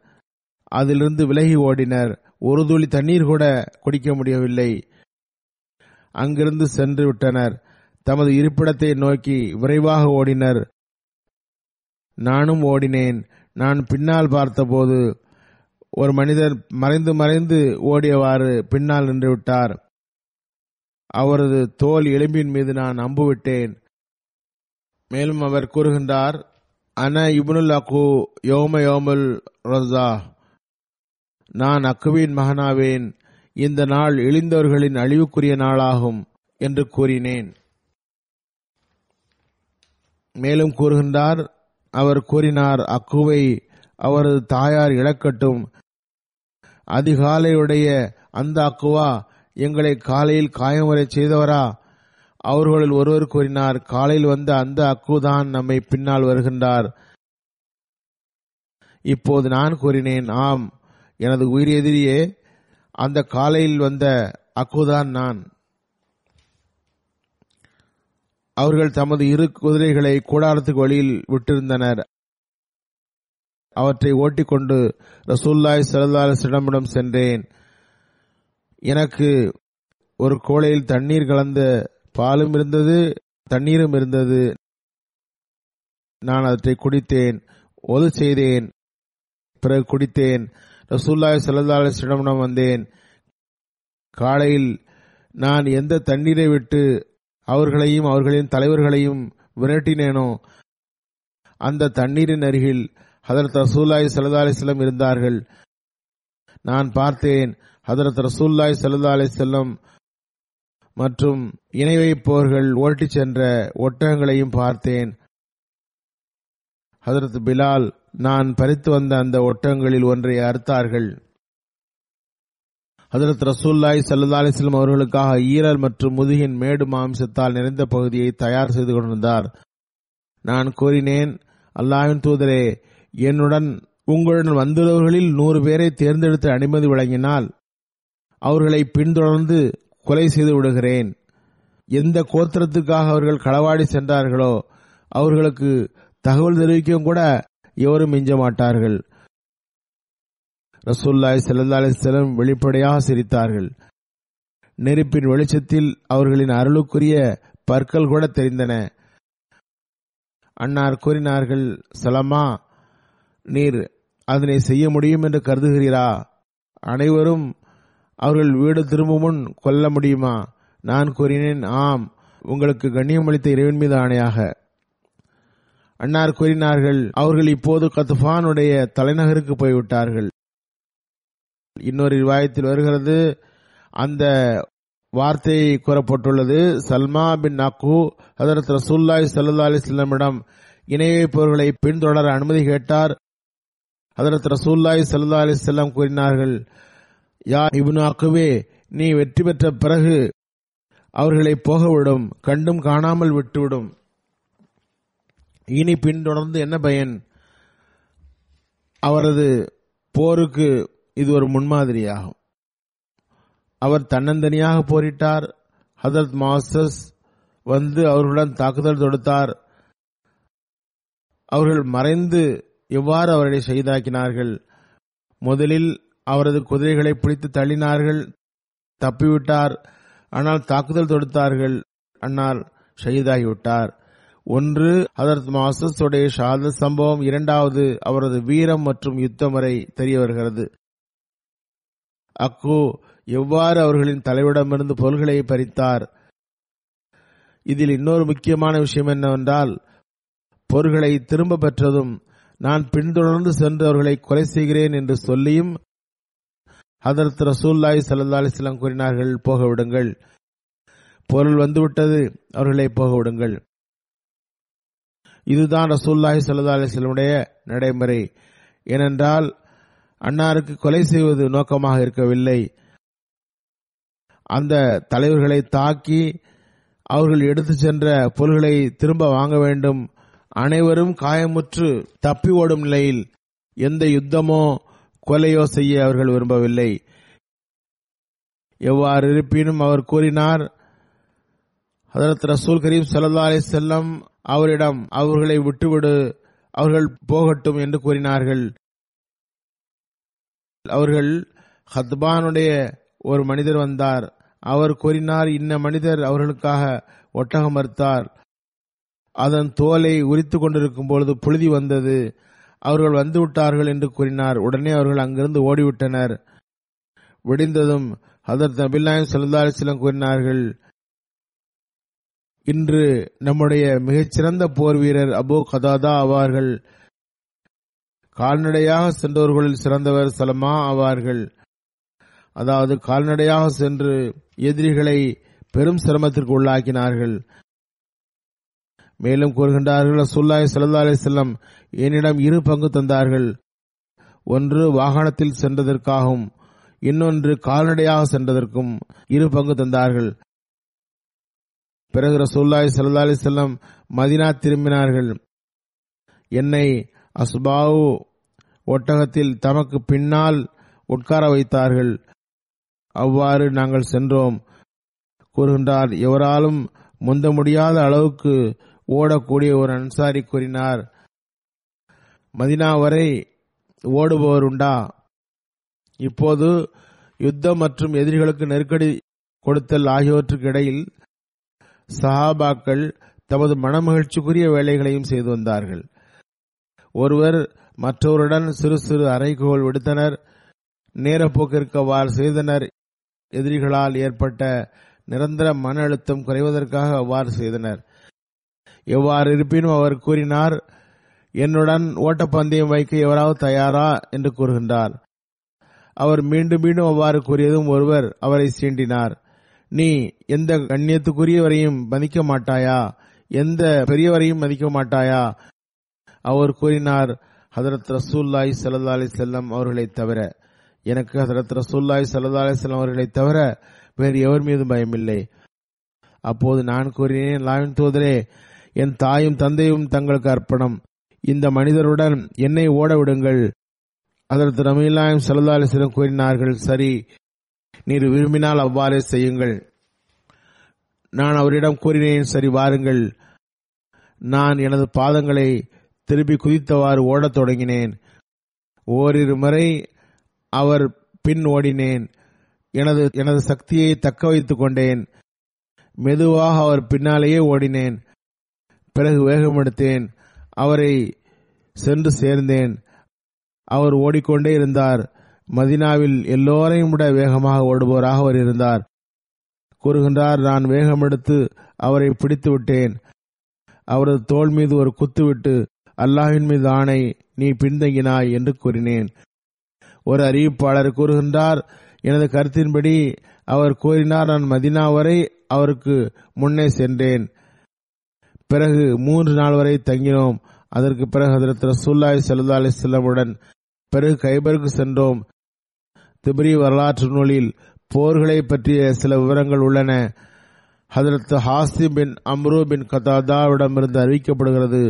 அதிலிருந்து விலகி ஓடினர். ஒரு துளி தண்ணீர் கூட குடிக்க முடியவில்லை. அங்கிருந்து சென்று விட்டனர். தமது இருப்பிடத்தை நோக்கி விரைவாக ஓடினர். நானும் ஓடினேன். நான் பின்னால் பார்த்தபோது ஒரு மனிதர் மறைந்து மறைந்து ஓடியவாறு பின்னால் நின்றுவிட்டார். அவரது தோல் எலும்பின் மீது நான் அம்புவிட்டேன். மேலும் அவர் கூறுகின்றார், அன இப்னுல் அக்கு யோம யோமுல் ரஸா, நான் அக்குவின் மகனாவேன், இந்த நாள் இழிந்தவர்களின் அழிவுக்குரிய நாளாகும் என்று கூறினேன். மேலும் கூறுகின்றார், அவர் கூறினார், அக்குவை அவரது தாயார் இழக்கட்டும், அதிகாலையுடைய அந்த அக்குவா எங்களை காலையில் காயமுறை செய்தவரா? அவர்களில் ஒருவர் கூறினார், காலையில் வந்த அந்த அக்குதான் நம்மை பின்னால் வருகின்றார். இப்போது நான் கூறினேன், ஆம், எனது உயிர் எதிரியே, அந்த காலையில் வந்த அக்குதான் நான். அவர்கள் தமது இரு குதிரைகளை கூடாரத்துக்கு வழியில் விட்டிருந்தனர். அவற்றை ஓட்டிக்கொண்டு ரசூலுல்லாஹி ஸல்லல்லாஹு அலைஹி வஸல்லம் சென்றேன். எனக்கு ஒரு கோலையில் தண்ணீர் கலந்த பாலும் இருந்தது, தண்ணீரும் இருந்தது. நான் அவற்றை குடித்தேன், ஒது செய்தேன், பிறகு குடித்தேன். ரசூலுல்லாஹி ஸல்லல்லாஹு அலைஹி வஸல்லம் வந்தேன். காலையில் நான் எந்த தண்ணீரை விட்டு அவர்களையும் அவர்களின் தலைவர்களையும் விரட்டினேனோ அந்த தண்ணீரின் அருகில் ஹதரத் ரசூலுல்லாஹி ஸல்லல்லாஹு அலைஹி வஸல்லம் இருந்தார்கள். நான் பார்த்தேன், ஹதரத் ரசூலுல்லாஹி ஸல்லல்லாஹு அலைஹி வஸல்லம் மற்றும் இணை வைப்பவர்கள் ஓட்டிச் சென்ற ஒட்டகங்களையும் பார்த்தேன். ஹதரத் பிலால் நான் பறித்து வந்த அந்த ஒட்டகங்களில் ஒன்றை அறுத்தார்கள். ஹதரத் ரசூலுல்லாஹி ஸல்லல்லாஹு அலைஹி வஸல்லம் அவர்களுக்காக ஈரல் மற்றும் முதுகின் மேடு மாம்சத்தால் நிறைந்த பகுதியை தயார் செய்து கொண்டிருந்தார். நான் கூறினேன், அல்லாஹ்வின் தூதரே, என்னுடன் உங்களுடன் வந்துள்ளவர்களில் 100 பேரை தேர்ந்தெடுத்து அனுமதி வழங்கினால் அவர்களை பின்தொடர்ந்து கொலை செய்து விடுகிறேன். எந்த கோத்திரத்துக்காக அவர்கள் களவாடி சென்றார்களோ அவர்களுக்கு தகவல் தெரிவிக்கும் கூட எவரும் மிஞ்ச மாட்டார்கள். ரசூலுல்லாஹி ஸல்லல்லாஹு அலைஹி வஸல்லம் வெளிப்படையாக சிரித்தார்கள். நெருப்பின் வெளிச்சத்தில் அவர்களின் அருளுக்குரிய பற்கள் கூட தெரிந்தன. அன்னார் கூறினார்கள், சலமா, நீர் அதனை செய்ய முடியும் என்று கருதுகிறீரா? அனைவரும் அவர்கள் வீடு திரும்பும் முன் கொல்ல முடியுமா? நான் கூறினேன், ஆம், உங்களுக்கு கண்ணியம் அளித்த இறைவன் மீது ஆணையாக. அன்னார் கூறினார்கள், அவர்கள் இப்போது கத்துஃபானுடைய தலைநகருக்கு போய்விட்டார்கள். இன்னொரு ரிவாயத்தில் வருகிறது, அந்த வார்த்தையை கூறப்பட்டுள்ளது, சல்மா பின் அக்கு ஹதரத் ரசூலுல்லாஹி ஸல்லல்லாஹு அலைஹி வஸல்லமிடம் இணை வைப்பவர்களை பின்தொடர அனுமதி கேட்டார். ஹதரத் ரசூலுல்லாஹி ஸல்லல்லாஹு அலைஹி வஸல்லம் கூறினார்கள், யா இப்னு அக்குவே, நீ வெற்றி பெற்ற பிறகு அவர்களை போகவிடும், கண்டும் காணாமல் விட்டுவிடும், இனி பின்தொடர்ந்து என்ன பயன்? அவரது போருக்கு இது ஒரு முன்மாதிரியாகும். அவர் தன்னந்தனியாக போரிட்டார். ஹதரத் மாஸ்டர்ஸ் வந்து அவர்களுடன் தாக்குதல் தொடுத்தார். அவர்கள் மறைந்து எவ்வாறு அவரை செய்தாக்கினார்கள்? முதலில் அவரது குதிரைகளை பிடித்து தள்ளினார்கள். தப்பிவிட்டார். ஆனால் தாக்குதல் தொடுத்தார்கள். அன்னால் ஷஹீதாகிவிட்டார். ஒன்று ஹதரத் மாஸ்டர்ஸ் உடைய ஷஹாதத் சம்பவம், இரண்டாவது அவரது வீரம் மற்றும் யுத்தம் வரை தெரிய வருகிறது. அக்கு எவ்வாறு அவர்களின் தலைவிடமிருந்து பொருள்களை பறித்தார். இதில் இன்னொரு முக்கியமான விஷயம் என்னவென்றால், பொருள்களை திரும்ப பெற்றதும் நான் பின்தொடர்ந்து சென்று அவர்களை கொலை செய்கிறேன் என்று சொல்லியும் ஹதரத் ரசூலுல்லாஹி ஸல்லல்லாஹு அலைஹி வஸல்லம் கூறினார்கள், போகவிடுங்கள், பொருள் வந்துவிட்டது, அவர்களை போகவிடுங்கள். இதுதான் ரசூலுல்லாஹி ஸல்லல்லாஹு அலைஹி வஸல்லமுடைய நடைமுறை. ஏனென்றால் அன்னாருக்கு கொலை செய்வது நோக்கமாக இருக்கவில்லை. அந்த தலைவர்களை தாக்கி அவர்கள் எடுத்து சென்ற பொருள்களை திரும்ப வாங்க வேண்டும். அனைவரும் காயமுற்று தப்பி ஓடும் நிலையில் எந்த யுத்தமோ கொலையோ செய்ய அவர்கள் விரும்பவில்லை. எவ்வாறு இருப்பினும் அவர் கூறினார், ஹதரத் ரசூல் கரீம் ஸல்லல்லாஹு அலைஹி வஸல்லம் அவரிடம், அவர்களை விட்டுவிடு, அவர்கள் போகட்டும் என்று கூறினார்கள். அவர்கள் ஹத்பானுடைய ஒரு மனிதர் வந்தார். அவர் கூறினார், இன்ன மனிதர் அவர்களுக்காக ஒட்டகம் அறுத்தார். அதன் தோலை உரித்து கொண்டிருக்கும் பொழுது புழுதி வந்தது. அவர்கள் வந்துவிட்டார்கள் என்று கூறினார். உடனே அவர்கள் அங்கிருந்து ஓடிவிட்டனர். விடிந்ததும் ஹதரத் நபி ஸல்லல்லாஹு அலைஹி வஸல்லம் கூறினார்கள், இன்று நம்முடைய மிகச்சிறந்த போர் வீரர் அபூ கதாதா ஆவார்கள். கால்நடையாக சென்றவர்களில் சிறந்தவர் சலமா ஆவார்கள். அதாவது கால்நடையாக சென்று எதிரிகளை பெரும் சிரமத்திற்கு உள்ளாக்கினார்கள். மேலும் கூறுகின்றார்கள், ரசூலுல்லாஹி ஸல்லல்லாஹு அலைஹி வஸல்லம் என்னிடம் இரு பங்கு தந்தார்கள். ஒன்று வாகனத்தில் சென்றதற்காகவும், இன்னொன்று கால்நடையாக சென்றதற்கும் இரு பங்கு தந்தார்கள். பிறகு ரசூலுல்லாஹி ஸல்லல்லாஹு அலைஹி வஸல்லம் மதீனா திரும்பினார்கள். என்னை அஸ்பாவு ஒட்டகத்தில் தமக்கு பின்னால் உட்கார வைத்தார்கள். அவ்வாறு நாங்கள் சென்றோம். கூறுகின்றார், எவராலும் முந்த முடியாத அளவுக்கு ஓடக்கூடிய ஒரு அன்சாரி கூறினார், மதினா வரை ஓடுபவர் உண்டா? இப்போது யுத்தம் மற்றும் எதிரிகளுக்கு நெருக்கடி கொடுத்தல் ஆகியவற்றுக்கு இடையில் சஹாபாக்கள் தமது மனமகிழ்ச்சிக்குரிய வேலைகளையும் செய்து வந்தார்கள். ஒருவர் மற்றவருடன் சிறு சிறு அறைகோள் விடுத்தனர். நேரப்போக்கிற்கவாறு செய்தனர். எதிரிகளால் ஏற்பட்ட நிரந்தர மன அழுத்தம் குறைவதற்காக அவ்வாறு செய்தனர். எவ்வாறு இருப்பினும் அவர் கூறினார், என்னுடன் ஓட்டப்பந்தயம் வைக்க எவராவது தயாரா என்று கூறுகின்றார். அவர் மீண்டும் மீண்டும் அவ்வாறு கூறியதும் ஒருவர் அவரை சீண்டினார். நீ எந்த கண்ணியத்துக்குரியவரையும் மதிக்க மாட்டாயா? எந்த பெரியவரையும் மதிக்க மாட்டாயா? அவர் கூறினார், ஹதரத் ரசூலுல்லாஹி ஸல்லல்லாஹு அலைஹி வஸல்லம் அவர்களை தவிர எனக்கு ஹதரத் ரசூலுல்லாஹி ஸல்லல்லாஹு அலைஹி வஸல்லம் அவர்களை தவிர வேறு எவர் மீதும் பயமில்லை. அப்போது நான் கூறினேன், அல்லாஹ்வின் தூதரே, என் தாயும் தந்தையும் தங்களுக்கு அர்ப்பணம். இந்த மனிதருடன் என்னை ஓட விடுங்கள். ஹதரத் ரமீலாயம் ஸல்லல்லாஹு அலைஹி வஸல்லம் கூறினார்கள், சரி, நீர் விரும்பினால் அவ்வாறே செய்யுங்கள். நான் அவரிடம் கூறினேன், சரி வாருங்கள். நான் எனது பாதங்களை திருப்பி குதித்தவாறு ஓடத் தொடங்கினேன். ஓரிரு முறை அவர் பின் ஓடினேன். எனது எனது சக்தியை தக்க வைத்துக் கொண்டேன். மெதுவாக அவர் பின்னாலேயே ஓடினேன். பிறகு வேகமெடுத்தேன். அவரை சென்று சேர்ந்தேன். அவர் ஓடிக்கொண்டே இருந்தார். மதினாவில் எல்லோரையும் விட வேகமாக ஓடுபவராக அவர் இருந்தார். கூறுகின்றார், நான் வேகமெடுத்து அவரை பிடித்து விட்டேன். அவரது தோள் மீது ஒரு குத்துவிட்டு, அல்லாஹின் மீது ஆணை, நீ பின்தங்கினாய் என்று கூறினேன். ஒரு அறிவிப்பாளர் கூறுகின்றார், எனது கருத்தின்படி அவர் கூறினார், நான் மதினா வரை அவருக்கு முன்னே சென்றேன். பிறகு 3 நாள் வரை தங்கினோம். அதற்கு பிறகு ஹஜ்ரத் ரசூலுல்லாஹி ஸல்லல்லாஹு அலைஹி வஸல்லமுடன் பிறகு கைபருக்கு சென்றோம். திப்ரி வரலாற்று நூலில் போர்களை பற்றிய சில விவரங்கள் உள்ளன. ஹஜ்ரத் ஹாசிம் பின் அம்ரு பின் கத்தாதாவிடமிருந்து அறிவிக்கப்படுகிறது.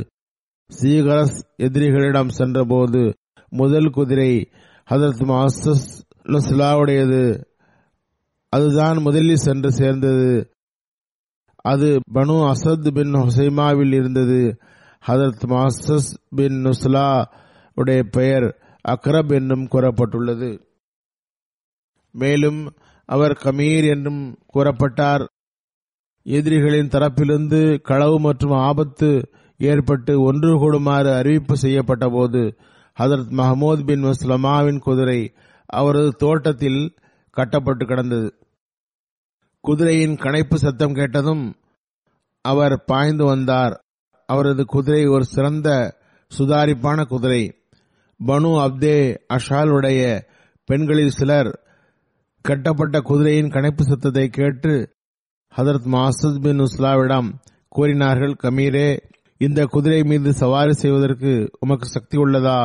சீகரஸ் எதிரிகளிடம் சென்றபோது முதல் குதிரை ஹஜ்ரத் முஅஸ்ஸஸ்லாவுடையது. அதுதான் முதலில் சென்று சேர்ந்தது. அது பனு அசத் பின் ஹுசைமாவில் இருந்தது. ஹஜ்ரத் முஅஸ்ஸஸ் பின் நுஸ்லா உடைய பெயர் அக்ரப் என்றும் கூறப்பட்டுள்ளது. மேலும் அவர் கமீர் என்றும் கூறப்பட்டார். எதிரிகளின் தரப்பிலிருந்து களவு மற்றும் ஆபத்து ஏற்பட்டு ஒன்று கூடுமாறு அறிவிப்பு செய்யப்பட்ட போது ஹஜ்ரத் மஹமூத் பின் முஸ்லமாவின் குதிரை அவரது தோட்டத்தில் கட்டப்பட்டு கிடந்தது. குதிரையின் கணைப்பு சத்தம் கேட்டதும் அவர் பாய்ந்து வந்தார். அவரது குதிரை ஒரு சிறந்த சுதாரிப்பான குதிரை. பனு அப்தே அஷாலுடைய பெண்களில் சிலர் கட்டப்பட்ட குதிரையின் கணைப்பு சத்தத்தை கேட்டு ஹஜ்ரத் முஅஸ்ஸஸ் பின் உஸ்லாவிடம் கூறினார்கள், கமீரே, இந்த குதிரை மீது சவாரி செய்வதற்கு உமக்கு சக்தி உள்ளதா?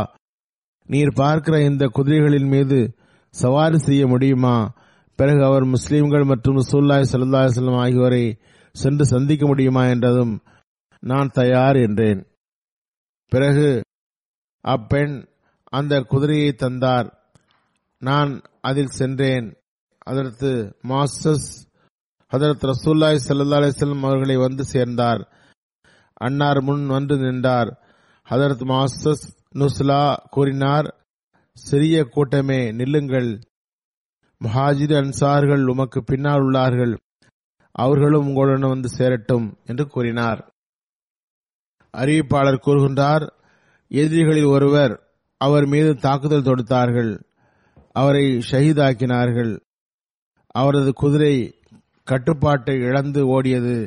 நீர் பார்க்கிற இந்த குதிரைகளின் மீது சவாரி செய்ய முடியுமா? பிறகு அவர் முஸ்லீம்கள் மற்றும் ரசூலுல்லாஹி ஸல்லல்லாஹு அலைஹி வஸல்லம் ஆகியோரை சென்று சந்திக்க முடியுமா என்றதும் நான் தயார் என்றேன். பிறகு அப்பெண் அந்த குதிரையை தந்தார். நான் அதில் சென்றேன். அதற்கு முஅஸ்ஸஸ் ஹஜ்ரத் ரசூலுல்லாஹி ஸல்லல்லாஹு அலைஹி வஸல்லம் அவர்களை வந்து சேர்ந்தார். அன்னார் முன் வந்து நின்றார். ஹஜ்ரத் முஅஸ்ஸஸ் நுஸ்லா கூறினார், சிறிய கூட்டமே, நில்லுங்கள். முஹாஜிர் அன்சார்கள் உமக்கு பின்னால் உள்ளார்கள். அவர்களும் உங்களுடன் வந்து சேரட்டும் என்று கூறினார். அறிவிப்பாளர் கூறுகின்றார், எதிரிகளில் ஒருவர் அவர் மீது தாக்குதல் தொடுத்தார்கள். அவரை ஷஹீதாக்கினார்கள். அவரது குதிரை கட்டுப்பாட்டை இழந்து ஓடியது.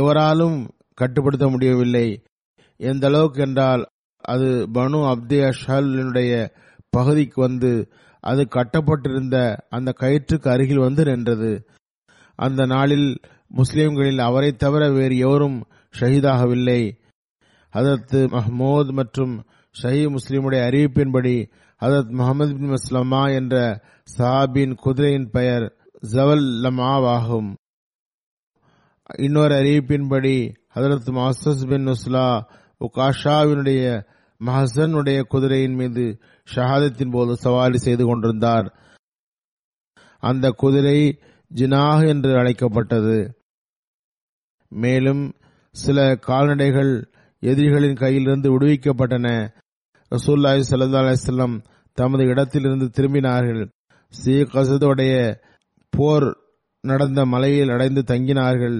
எவராலும் கட்டுப்படுத்த முடியவில்லை. எந்த அளவுக்கு என்றால், அது பனு அப்தே அஷாலுடைய பகுதிக்கு வந்து அது கட்டப்பட்டிருந்த அந்த கயிற்றுக்கு அருகில் வந்து நின்றது. அந்த நாளில் முஸ்லிம்களில் அவரை தவிர வேறு எவரும் ஷஹீதாகவில்லை. ஹஜ்ரத் மஹமூத் மற்றும் ஷஹீத் முஸ்லீமுடைய அறிவிப்பின்படி ஹஜ்ரத் முஹம்மது பின் மஸ்லமா என்ற சஹாபியின் குதிரையின் பெயர் ஜவல் லமாவாகும். இன்னொரு அறிவிப்பின்படி ஹஜ்ரத் முஅஸ்ஸஸ் பின் நுஸ்லா உகாஷாவினுடைய மஹசனுடைய குதிரையின் மீது ஷஹாதத்தின் போது சவாரி செய்து கொண்டிருந்தார். அந்த குதிரை ஜினாஹ் என்று அழைக்கப்பட்டது. மேலும் சில கால்நடைகள் எதிரிகளின் கையிலிருந்து விடுவிக்கப்பட்டன. ரசூலுல்லாஹி ஸல்லல்லாஹு அலைஹி வஸல்லம் தமது இடத்திலிருந்து திரும்பினார்கள். சீகஸுடைய போர் நடந்த மலையில் அடைந்து தங்கினார்கள்.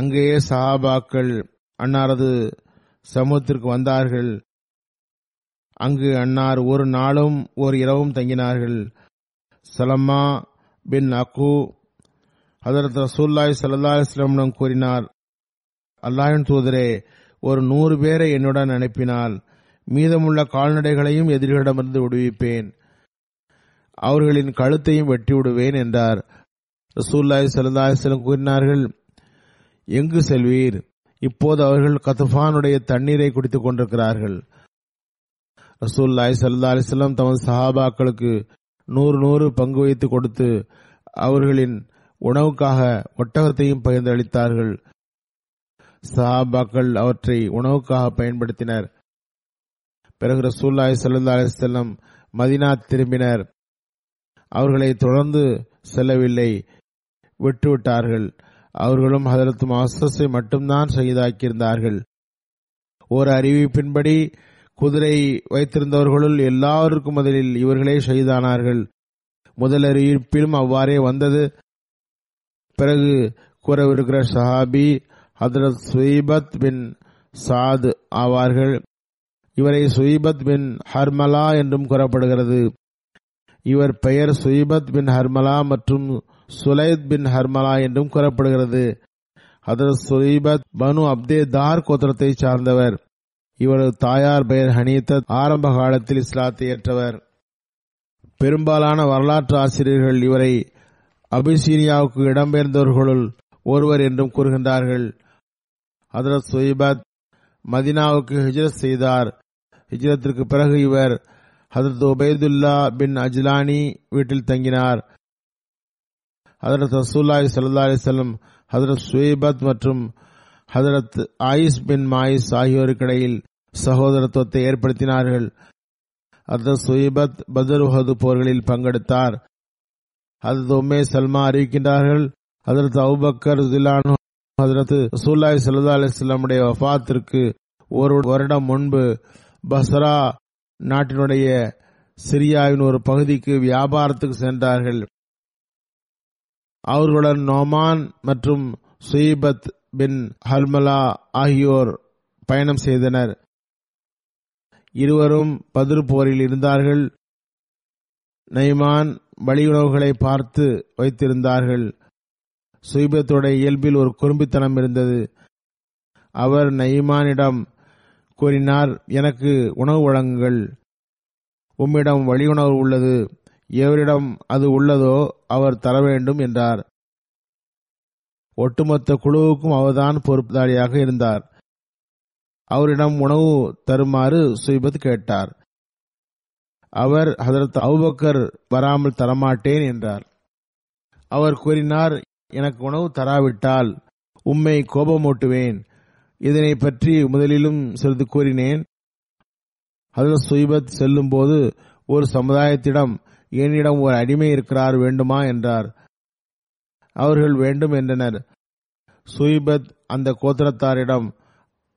அங்கேயே சஹாபாக்கள் அன்னாரது சமூகத்திற்கு வந்தார்கள். அங்கு அன்னார் ஒரு நாளும் ஒரு இரவும் தங்கினார்கள். சலமா பின் அக்கு ஹஜ்ரத் ரசூலுல்லாஹி ஸல்லல்லாஹு அலைஹி வஸல்லம் கூறினார், அல்லாஹ்வின் தூதரே, ஒரு 100 பேரை என்னுடன் அனுப்பினால் மீதமுள்ள கால்நடைகளையும் எதிரிகளிடமிருந்து விடுவிப்பேன். அவர்களின் கழுத்தையும் வெட்டி விடுவேன் என்றார். ரசூலுல்லாஹி ஸல்லல்லாஹு அலைஹி வஸல்லம் கூறினார்கள், எங்கு செல்வீர்? இப்போது அவர்கள் கத்துஃபானுடைய தண்ணீரை குடித்துக் கொண்டிருக்கிறார்கள். ரசூலுல்லாஹி ஸல்லல்லாஹு அலைஹி வஸல்லம் தமது சஹாபாக்களுக்கு 100 பங்கு வைத்து கொடுத்து அவர்களின் உணவுக்காக ஒட்டகத்தையும் பகிர்ந்தளித்தார்கள். சஹாபாக்கள் அவற்றை உணவுக்காக பயன்படுத்தினர். பிறகு ரசூலுல்லாஹி ஸல்லல்லாஹு அலைஹி வஸல்லம் மதீனா திரும்பினர். அவர்களை தொடர்ந்து செல்லவில்லை, விட்டுவிட்டார்கள். அவர்களும் ஹஜ்ரத் முஅஸ்ஸஸை மட்டும்தான் ஷஹீதாக்கியிருந்தார்கள். ஒரு அறிவிப்பின்படி குதிரை வைத்திருந்தவர்களுள் எல்லாருக்கும் முதலில் இவர்களே ஷஹீதானார்கள். முதலறிவிப்பிலும் அவ்வாறே வந்தது. பிறகு கூறவிருக்கிற சஹாபி ஹதரத் சுயீபத் பின் சாத் ஆவார்கள். இவரை சுயீபத் பின் ஹர்மலா என்றும் கூறப்படுகிறது. இவர் பெயர் சுயீபத் பின் ஹர்மலா மற்றும் சுலைத் பின் ஹர்மலா என்றும் கூறப்படுகிறது. ஹதரத் சுயீபத் பனு அப்தே தார் கோத்திரத்தை சார்ந்தவர். இவரது தாயார் பெயர் ஹனீதத். ஆரம்ப காலத்தில் இஸ்லாத்தை ஏற்றவர். பெரும்பாலான வரலாற்று ஆசிரியர்கள் இவரை அபிசீனியாவுக்கு இடம்பெயர்ந்தவர்களுள் ஒருவர் என்றும் கூறுகின்றார்கள். ஹதரத் சுயீபத் மதினாவுக்கு ஹிஜ்ரத் செய்தார். ஹிஜ்ரத்திற்கு பிறகு இவர் ஹதரத் உபைதுல்லா பின் அஜ்லானி வீட்டில் தங்கினார். ஹதரத் ரசூலுல்லாஹி ஸல்லல்லாஹு அலைஹி வஸல்லம் ஹதரத் சுயீபத் மற்றும் ஹதரத் ஆயிஸ் பின் மாயிஸ் ஆகியோருக்கிடையில் சகோதரத்துவத்தை ஏற்படுத்தினார்கள். ஹதரத் சுயீபத் பத்ர் உஹது போர்களில் பங்கெடுத்தார். ஹதரத் உம்மே சல்மா அறிவிக்கின்றார்கள், ஹதரத் அபூபக்கர் ஸிலானு ஹதரத் ரசூலுல்லாஹி ஸல்லல்லாஹு அலைஹி வஸல்லமுடைய வஃபாத்திற்கு ஒரு வருடம் முன்பு பஸ்ரா நாட்டினுடைய சிரியாவின் ஒரு பகுதிக்கு வியாபாரத்துக்கு சென்றார்கள். அவர்களுடன் நோமான் மற்றும் சுயீபத் பின் ஹர்மலா ஆகியோர் பயணம் செய்தனர். இருவரும் பத்ர் போரில் இருந்தார்கள். நைமான் வழியுணவுகளை பார்த்து வைத்திருந்தார்கள். சுயீபத்துடைய இயல்பில் ஒரு குறும்பித்தனம் இருந்தது. அவர் நைமானிடம் கூறினார், எனக்கு உணவு வழங்குங்கள், உம்மிடம் வழியுணவு உள்ளது, எவரிடம் அது உள்ளதோ அவர் தர வேண்டும் என்றார். ஒட்டுமொத்த குழுவுக்கும் அவர்தான் பொறுப்புதாரியாக இருந்தார். அவரிடம் உணவு தருமாறு சுயீபத் கேட்டார். அவர் ஹதரத் அபூபக்கர் வராமல் தரமாட்டேன் என்றார். அவர் கூறினார், எனக்கு உணவு தராவிட்டால் உம்மை கோபமூட்டுவேன். இதனை பற்றி முதலிலும் சிறிது கூறினேன். ஹதரத் சுயீபத் செல்லும் போது ஒரு சமுதாயத்திடம், என்னிடம் ஒரு அடிமை இருக்கிறார், வேண்டுமா என்றார். அவர்கள் வேண்டும் என்றனர். சுயீபத் அந்த கோத்திரத்தாரிடம்,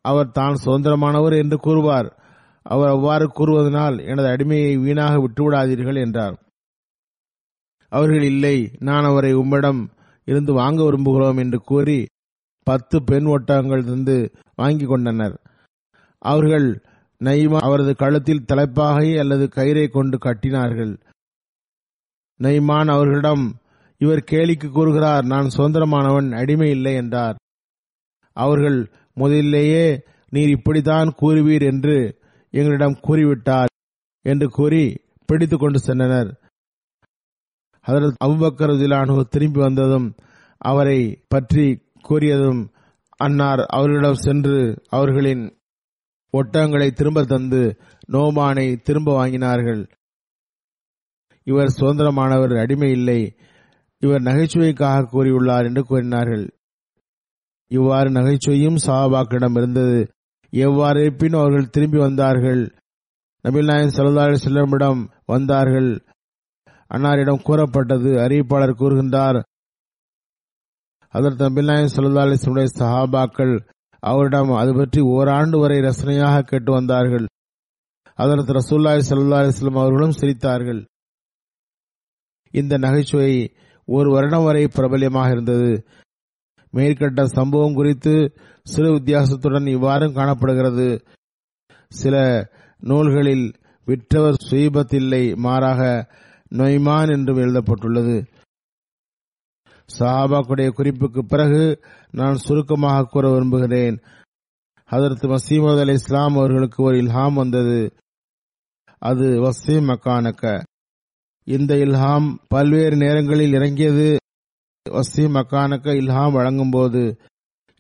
அவர் தான் சுதந்திரமானவர் என்று கூறுவார், அவர் அவ்வாறு கூறுவதனால் எனது அடிமையை வீணாக விட்டுவிடாதீர்கள் என்றார். அவர்கள், இல்லை, நான் அவரை உம்மிடம் இருந்து வாங்க விரும்புகிறோம் என்று கூறி 10 பெண் ஒட்டகங்கள் தந்து வாங்கி கொண்டனர். அவர்கள் நைமா அவரது கழுத்தில் தலைப்பாகை அல்லது கயிறை கொண்டு கட்டினார்கள். நைமான் அவர்களிடம், இவர் கேலிக்கு கூறுகிறார், நான் சுதந்திரமானவன், அடிமை இல்லை என்றார். அவர்கள், முதலிலேயே நீர் இப்படித்தான் கூறுவீர் என்று எங்களிடம் கூறிவிட்டார் என்று கூறி பிடித்து கொண்டு சென்றனர். ஹதரத் அபூபக்கர் ரலியல்லாஹு திரும்பி வந்ததும் அவரை பற்றி கூறியதும் அன்னார் அவர்களிடம் சென்று அவர்களின் ஒட்டகங்களை திரும்ப தந்து நோமானை திரும்ப வாங்கினார்கள். இவர் சுதந்திரமானவர், அடிமை இல்லை, இவர் நகைச்சுவைக்காக கூறியுள்ளார் என்று கூறினார்கள். இவ்வாறு நகைச்சுவையும் சஹாபாக்களிடம் இருந்தது. எவ்வாறு இருப்பினும் அவர்கள் திரும்பி வந்தார்கள். நபிகள் நாயகம் ஸல்லல்லாஹு அலைஹி வஸல்லமிடம் வந்தார்கள். அன்னாரிடம் கூறப்பட்டது. அறிவிப்பாளர் கூறுகின்றார், ஹதரத் நபிகள் நாயகம் ஸல்லல்லாஹு அலைஹி வஸல்லம் சஹாபாக்கள் அவரிடம் அது பற்றி ஓராண்டு வரை ரசனையாக கேட்டு வந்தார்கள். ஹதரத் ரசூலுல்லாஹி ஸல்லல்லாஹு அலைஹி வஸல்லம் அவர்களும் சிரித்தார்கள். இந்த நகைச்சுவை ஒரு வருடம் வரை பிரபல்யமாக இருந்தது. மேற்கட்ட சம்பவம் குறித்து சிறு வித்தியாசத்துடன் இவ்வாறும் காணப்படுகிறது. சில நூல்களில் விற்றவர் சுயீபத் இல்லை, மாறாக நொய்மான் என்றும் எழுதப்பட்டுள்ளது. சஹாபாக்குடைய குறிப்புக்கு பிறகு நான் சுருக்கமாக கூற விரும்புகிறேன். ஹதரத் மஸீஹ் மவ்ஊத் அலைஹி இஸ்லாம் அவர்களுக்கு ஒரு இல்ஹாம் வந்தது. அது வஸீ மக்கானக. இந்த இல்ஹாம் பல்வேறு நேரங்களில் இறங்கியது. வஸீ மக்கானக இல்ஹாம் வழங்கும் போது,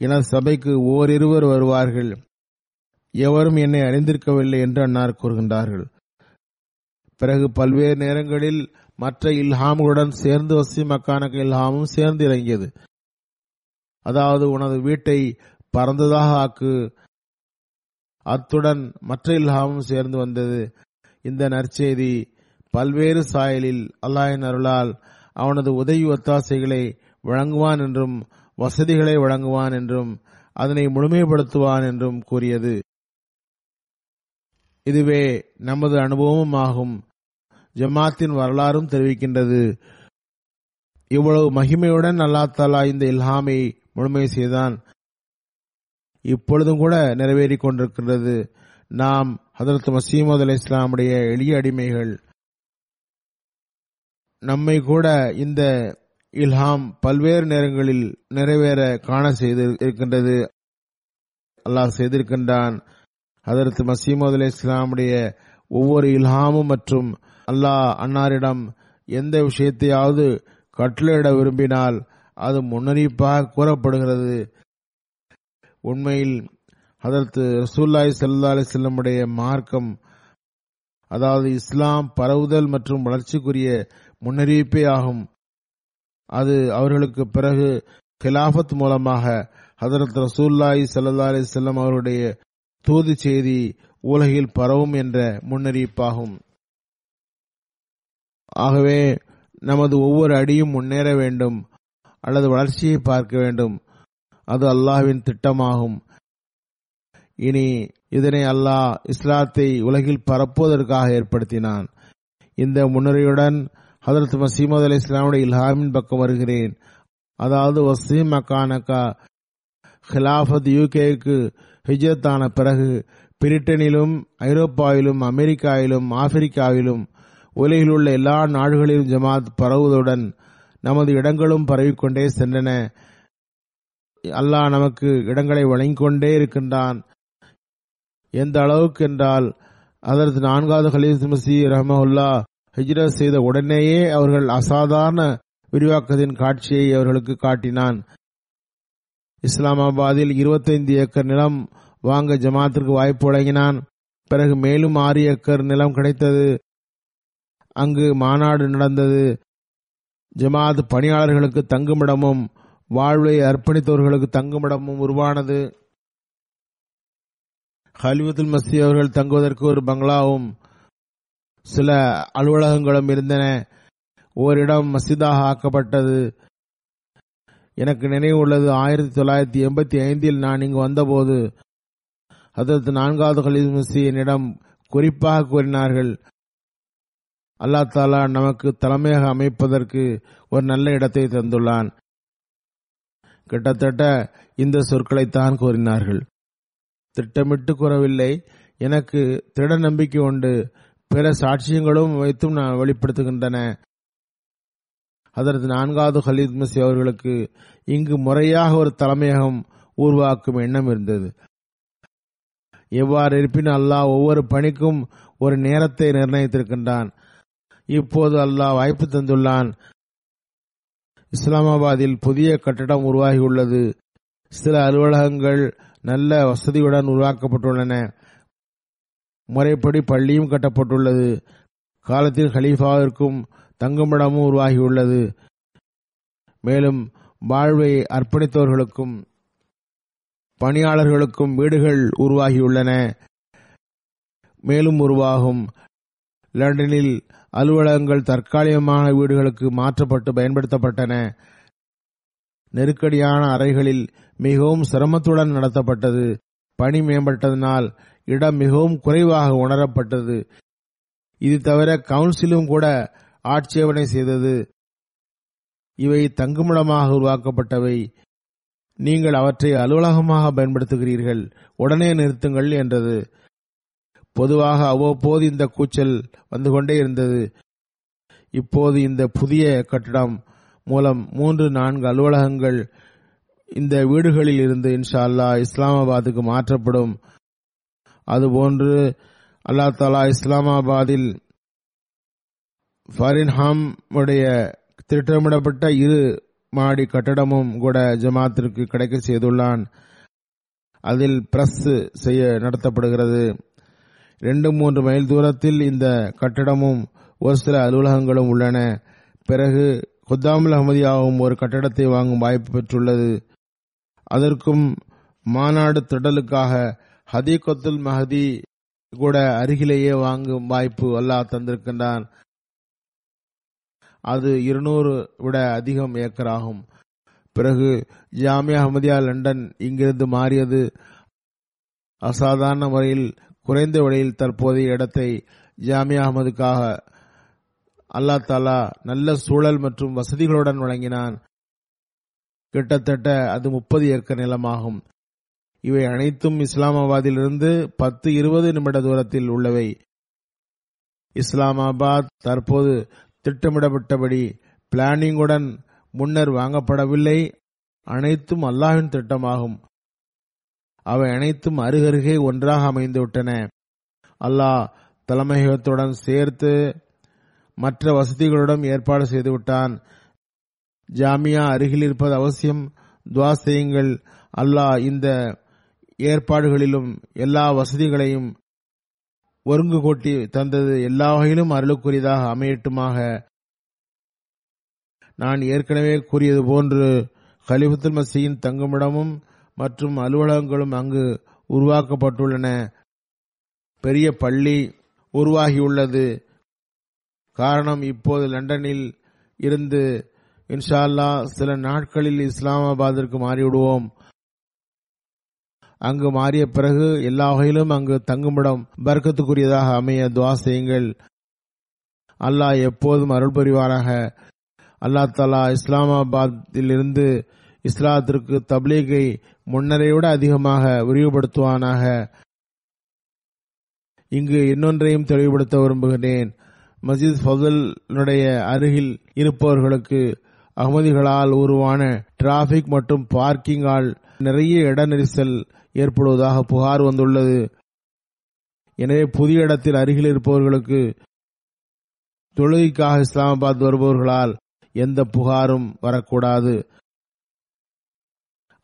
எனது சபைக்கு ஓரிருவர் வருவார்கள், எவரும் என்னை அறிந்திருக்கவில்லை என்று அன்னார் கூறுகின்றார்கள். பிறகு பல்வேறு நேரங்களில் மற்ற இல்ஹாமுடன் சேர்ந்து வஸீ மக்கானக இல்ஹாமும் சேர்ந்து இறங்கியது. அதாவது, உனது வீட்டை பறந்ததாக ஆக்கு. அத்துடன் மற்ற இல்ஹாமும் சேர்ந்து வந்தது. இந்த நற்செய்தி பல்வேறு சாயலில் அல்லாஹ்வின் அருளால் அவனது உதவி ஒத்தாசைகளை வழங்குவான் என்றும் வசதிகளை வழங்குவான் என்றும் அதனை முழுமைப்படுத்துவான் என்றும் கூறியது. இதுவே நமது அனுபவமும் ஆகும். ஜமாத்தின் வரலாறும் தெரிவிக்கின்றது. இவ்வளவு மகிமையுடன் அல்லாஹ் தஆலா இந்த இல்ஹாமை முழுமை செய்தான். இப்பொழுதும் கூட நிறைவேறி கொண்டிருக்கின்றது. நாம் ஹதரத் மசீமது அலை இஸ்லாமுடைய எளிய அடிமைகள். நம்மை கூட இந்த இல்ஹாம் பல்வேறு நேரங்களில் நிறைவேற காண செய்து இருக்கின்றது. அல்லாஹ் செய்திருக்கின்றான். ஹதரத் மசீமது அலை இஸ்லாமுடைய ஒவ்வொரு இல்ஹாமும் மற்றும் அல்லாஹ் அன்னாரிடம் எந்த விஷயத்தையாவது கட்டளையிட விரும்பினால் அது முன்னறிவிப்பாக கூறப்படுகிறது. உண்மையில் ஹதரத் ரசூலுல்லாஹி ஸல்லல்லாஹு அலைஹி வஸல்லம் உடைய மார்க்கம், அதாவது இஸ்லாம், பரவுதல் மற்றும் வளர்ச்சிக்குரிய முன்னறிவிப்பே ஆகும். அது அவர்களுக்கு பிறகு கிலாஃபத் மூலமாக ஹதரத் ரசூலுல்லாஹி ஸல்லல்லாஹு அலைஹி வஸல்லம் அவருடைய தூது செய்தி உலகில் பரவும் என்ற முன்னறிவிப்பாகும். ஆகவே நமது ஒவ்வொரு அடியும் முன்னேற வேண்டும் அல்லது வளர்ச்சியை பார்க்க வேண்டும். அது அல்லாஹ்வின் திட்டமாகும். இனி இதனை அல்லாஹ் இஸ்லாத்தை உலகில் பரப்புவதற்காக ஏற்படுத்தினான். இந்த முன்னுரையுடன் ஹதரத் மசீமது அலை இஸ்லாமுடைய இல்ஹாமின் பக்கம் வருகிறேன். அதாவது வசீம் மக்கானக்கா ஹிலாஃபத் யூகேக்கு ஹிஜ்ரத் ஆன பிறகு பிரிட்டனிலும் ஐரோப்பாவிலும் அமெரிக்காவிலும் ஆப்பிரிக்காவிலும் உலகில் உள்ள எல்லா நாடுகளிலும் ஜமாத் பரவுவதுடன் நமது இடங்களும் பரவிக்கொண்டே சென்றன. அல்லாஹ் நமக்கு இடங்களை வழங்கிக் கொண்டே இருக்கின்றான். எந்த அளவுக்கு என்றால், அதற்கு 4வது கலீஃபா மஸீஹ் ரஹ்மஹுல்லா ஹிஜ்ரத் செய்த உடனேயே அவர்கள் அசாதாரண விரிவாக்கத்தின் காட்சியை அவர்களுக்கு காட்டினான். இஸ்லாமாபாத்தில் 25 ஏக்கர் நிலம் வாங்க ஜமாத்திற்கு வாய்ப்பு வழங்கினான். பிறகு மேலும் 6 ஏக்கர் நிலம் கிடைத்தது. அங்கு மாநாடு நடந்தது. ஜமாத் பணியாளர்களுக்கு தங்குமிடமும் வாழ்வை அர்ப்பணித்தவர்களுக்கு தங்குமிடமும் உருவானது. ஹலிஃபத்துல் மஸீஹ் அவர்கள் தங்குவதற்கு ஒரு பங்களாவும் சில அலுவலகங்களும் இருந்தன. ஓரிடம் மசிதாக ஆக்கப்பட்டது. எனக்கு நினைவு உள்ளது, 1985 நான் இங்கு வந்தபோது அதற்கு 4வது கலீஃபா மஸீஹ் என்னிடம் குறிப்பாக கூறினார்கள், அல்லாஹ் தஆலா நமக்கு தலைமையாக அமைப்பதற்கு ஒரு நல்ல இடத்தை தந்துள்ளான். கிட்டத்தட்ட இந்த சொற்களைத்தான் கூறினார்கள். திட்டமிட்டு கூறவில்லை. எனக்கு திட நம்பிக்கை உண்டு. பிற சாட்சியங்களும் வைத்தும் நான் வெளிப்படுத்துகின்றன. அதற்கு 4வது கலீஃபா மஸீஹ் அவர்களுக்கு இங்கு முறையாக ஒரு தலைமையகம் உருவாக்கும் எண்ணம் இருந்தது. எவ்வாறு இருப்பினும் அல்லாஹ் ஒவ்வொரு பணிக்கும் ஒரு நேரத்தை நிர்ணயித்திருக்கின்றான். இப்போது அல்லாஹ் வாய்ப்பு தந்துள்ளான். இஸ்லாமாபாத்தில் புதிய கட்டடம் உருவாகியுள்ளது. சில அலுவலகங்கள் நல்ல வசதியுடன் உருவாக்கப்பட்டுள்ளன. முறைப்படி பள்ளியும் கட்டப்பட்டுள்ளது. காலத்தில் ஹலீஃபாவிற்கும் தங்குமிடமும் உருவாகியுள்ளது. மேலும் வாழ்வை அர்ப்பணித்தவர்களுக்கும் பணியாளர்களுக்கும் வீடுகள் உருவாகியுள்ளன. மேலும் உருவாகும். லண்டனில் அலுவலகங்கள் தற்காலிகமான வீடுகளுக்கு மாற்றப்பட்டு பயன்படுத்தப்பட்டன. நெருக்கடியான அறைகளில் மிகவும் சிரமத்துடன் நடத்தப்பட்டது. பணி மேம்பட்டதனால் இடம் மிகவும் குறைவாக உணரப்பட்டது. இது தவிர கவுன்சிலும் கூட ஆட்சேபனை செய்தது. இவை தங்குமிடமாக உருவாக்கப்பட்டவை. நீங்கள் அவற்றை அலுவலகமாக பயன்படுத்துகிறீர்கள், உடனே நிறுத்துங்கள் என்றது. பொதுவாக அவ்வப்போது இந்த கூச்சல் வந்து கொண்டே இருந்தது. இப்போது இந்த புதிய கட்டடம் மூலம் 3-4 அலுவலகங்கள் இந்த வீடுகளில் இருந்து இன்ஷா அல்லாஹ் இஸ்லாமாபாத்துக்கு மாற்றப்படும். அதுபோன்று அல்லாஹ் தஆலா இஸ்லாமாபாத்தில் ஃபரின்ஹாம் உடைய திட்டமிடப்பட்ட 2 மாடி கட்டடமும் கூட ஜமாத்திற்கு கிடைக்க செய்துள்ளான். அதில் பிரஸ் செய்ய நடத்தப்படுகிறது. 2-3 மைல் தூரத்தில் இந்த கட்டடமும் ஒரு சில அலுவலகங்களும் உள்ளன. பிறகு குத்தாமுல் அஹ்மதியாவும் ஒரு கட்டடத்தை வாங்கும் வாய்ப்பு பெற்றுள்ளது. அதற்கும் மாநாடு திடலுக்காக ஹதீகத்துல் மஹதி கூட அருகிலேயே வாங்கும் வாய்ப்பு அல்லாஹ் தந்திருக்கின்றான். அது 200 விட அதிகம் ஏக்கர் ஆகும். பிறகு ஜாமியா அஹ்மதியா லண்டன் இங்கிருந்து மாறியது. அசாதாரண முறையில் குறைந்த விலையில் தற்போதைய இடத்தை ஜாமியா அகமதுக்காக அல்லாஹ் தஆலா நல்ல சூழல் மற்றும் வசதிகளுடன் வழங்கினான். கிட்டத்தட்ட அது 30 ஏக்கர் நிலமாகும். இவை அனைத்தும் இஸ்லாமாபாத்திலிருந்து 10-20 நிமிட தூரத்தில் உள்ளவை. இஸ்லாமாபாத் தற்போது திட்டமிடப்பட்டபடி பிளானிங்குடன் முன்னர் வாங்கப்படவில்லை. அனைத்தும் அல்லாஹ்வின் திட்டமாகும். அவை அனைத்தும் அருகருகே ஒன்றாக அமைந்துவிட்டன. அல்லாஹ் தலைமையகத்துடன் சேர்த்து மற்ற வசதிகளுடன் ஏற்பாடு செய்துவிட்டான். ஜாமியா அருகில் இருப்பது அவசியம். துஆ செய்யுங்கள். அல்லாஹ் இந்த ஏற்பாடுகளிலும் எல்லா வசதிகளையும் ஒருங்கு கூட்டி தந்தது எல்லா வகையிலும் அருளுக்குரியதாக அமையட்டுமாக. நான் ஏற்கனவே கூறியது போன்று கலீஃபத்துல் மஸீஹின் தங்குமிடமும் மற்றும் அலுவலகங்களும் அங்கு உருவாக்கப்பட்டுள்ளன. பெரிய பள்ளி உருவாகியுள்ளது. காரணம், இப்போது லண்டனில் இருந்து இன்ஷா அல்லாஹ் சில நாட்களில் இஸ்லாமாபாத்திற்கு மாறிவிடுவோம். அங்கு மாறிய பிறகு எல்லா வகையிலும் அங்கு தங்குமிடம் பர்க்கத்துக்குரியதாக அமைய துஆ செய்யுங்கள். அல்லாஹ் எப்போதும் அருள் புரிவானாக. அல்லாஹ் தஆலா இஸ்லாமாபாத்திலிருந்து இஸ்லாத்திற்கு தப்லீகை முன்னரை விட அதிகமாக விரிவுபடுத்துவானாக. இங்கு இன்னொன்றையும் தெளிவுபடுத்த விரும்புகிறேன். மஸ்ஜித் ஃபதுலுடைய அருகில் இருப்பவர்களுக்கு அகமதிகளால் உருவான டிராபிக் மற்றும் பார்க்கிங்கால் நிறைய இட நெரிசல் ஏற்படுவதாக புகார் வந்துள்ளது. எனவே புதிய இடத்தில் அருகில் இருப்பவர்களுக்கு தொழுகைக்காக இஸ்லாமாபாத் வருபவர்களால் எந்த புகாரும் வரக்கூடாது.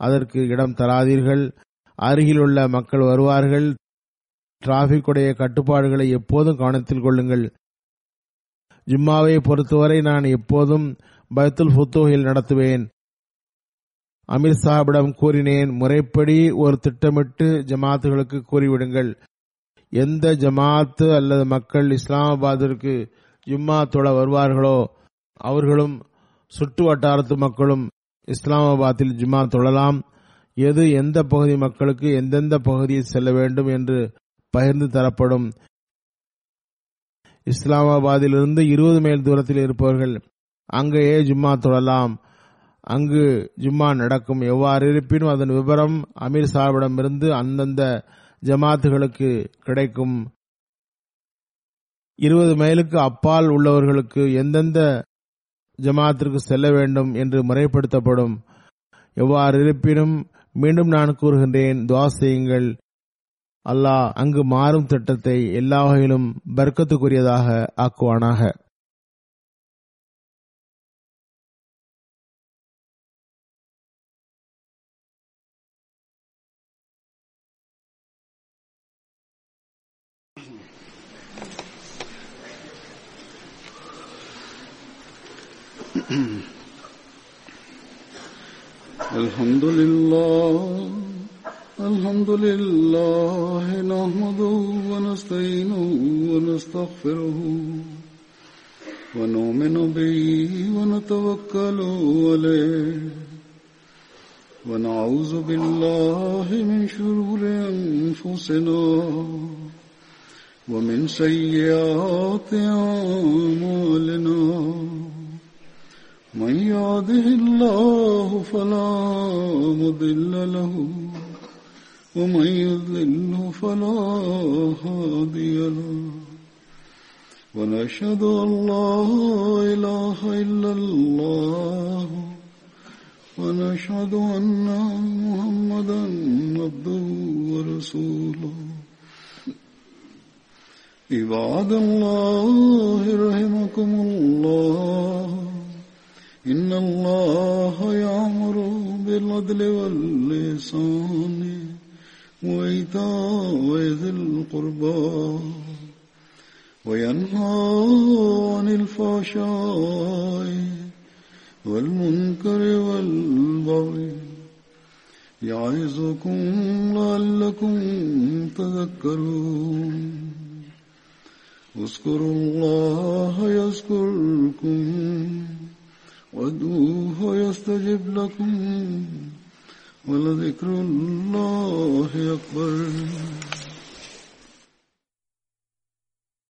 அதற்கு இடம் தராதீர்கள். அருகிலுள்ள மக்கள் வருவார்கள். டிராபிக் உடைய கட்டுப்பாடுகளை எப்போதும் கவனத்தில் கொள்ளுங்கள். ஜும்மாவை பொறுத்தவரை நான் எப்போதும் பைத்துல் ஃபுத்தூஹில் நடத்துவேன். அமீர் சாஹிபிடம் கூறினேன், முறைப்படி ஒரு திட்டமிட்டு ஜமாத்துகளுக்கு கூறிவிடுங்கள். எந்த ஜமாத்து அல்லது மக்கள் இஸ்லாமாபாத்திற்கு ஜும்மா தொழ வருவார்களோ அவர்களும் சுற்று வட்டாரத்து மக்களும் இஸ்லாமாபாத்தில் ஜும்மா தொழலாம். எந்த பகுதி மக்களுக்கு எந்தெந்த பகுதியில் செல்ல வேண்டும் என்று பகிர்ந்து தரப்படும். இஸ்லாமாபாத்திலிருந்து 20 மைல் தூரத்தில் இருப்பவர்கள் அங்கேயே ஜும்மா தொழலாம். அங்கு ஜும்மா நடக்கும். எவ்வாறு இருப்பினும் அதன் விவரம் அமீர் சாஹிபிடமிருந்து அந்தந்த ஜமாத்துகளுக்கு கிடைக்கும். 20 மைலுக்கு அப்பால் உள்ளவர்களுக்கு எந்தெந்த ஜமாத்திற்கு செல்ல வேண்டும் என்று முறைப்படுத்தப்படும். எவ்வாறு இருப்பினும் மீண்டும் நான் கூறுகின்றேன், துஆ செய்யுங்கள். அல்லாஹ் அங்கு மாறும் திட்டத்தை எல்லா வகையிலும் பர்க்கத்துக்குரியதாக ஆக்குவானாக. الحمد لله نحمده ونستعينه ونستغفره ونؤمن به ونتوكل عليه ونعوذ بالله من شرور أنفسنا ومن سيئات أعمالنا من يهده الله فلا مضل له ومن يضلل فلا هادي له ونشهد أن لا إله إلا الله ونشهد أن محمدا عبده ورسوله عباد الله رحمكم الله إن الله يأمر بالعدل والإحسان وإيتاء ذي القربى وينهى عن الفحشاء والمنكر والبغي يعظكم لعلكم تذكرون اذكروا الله يذكركم وادعوه يستجب لكم ولذكر الله أكبر.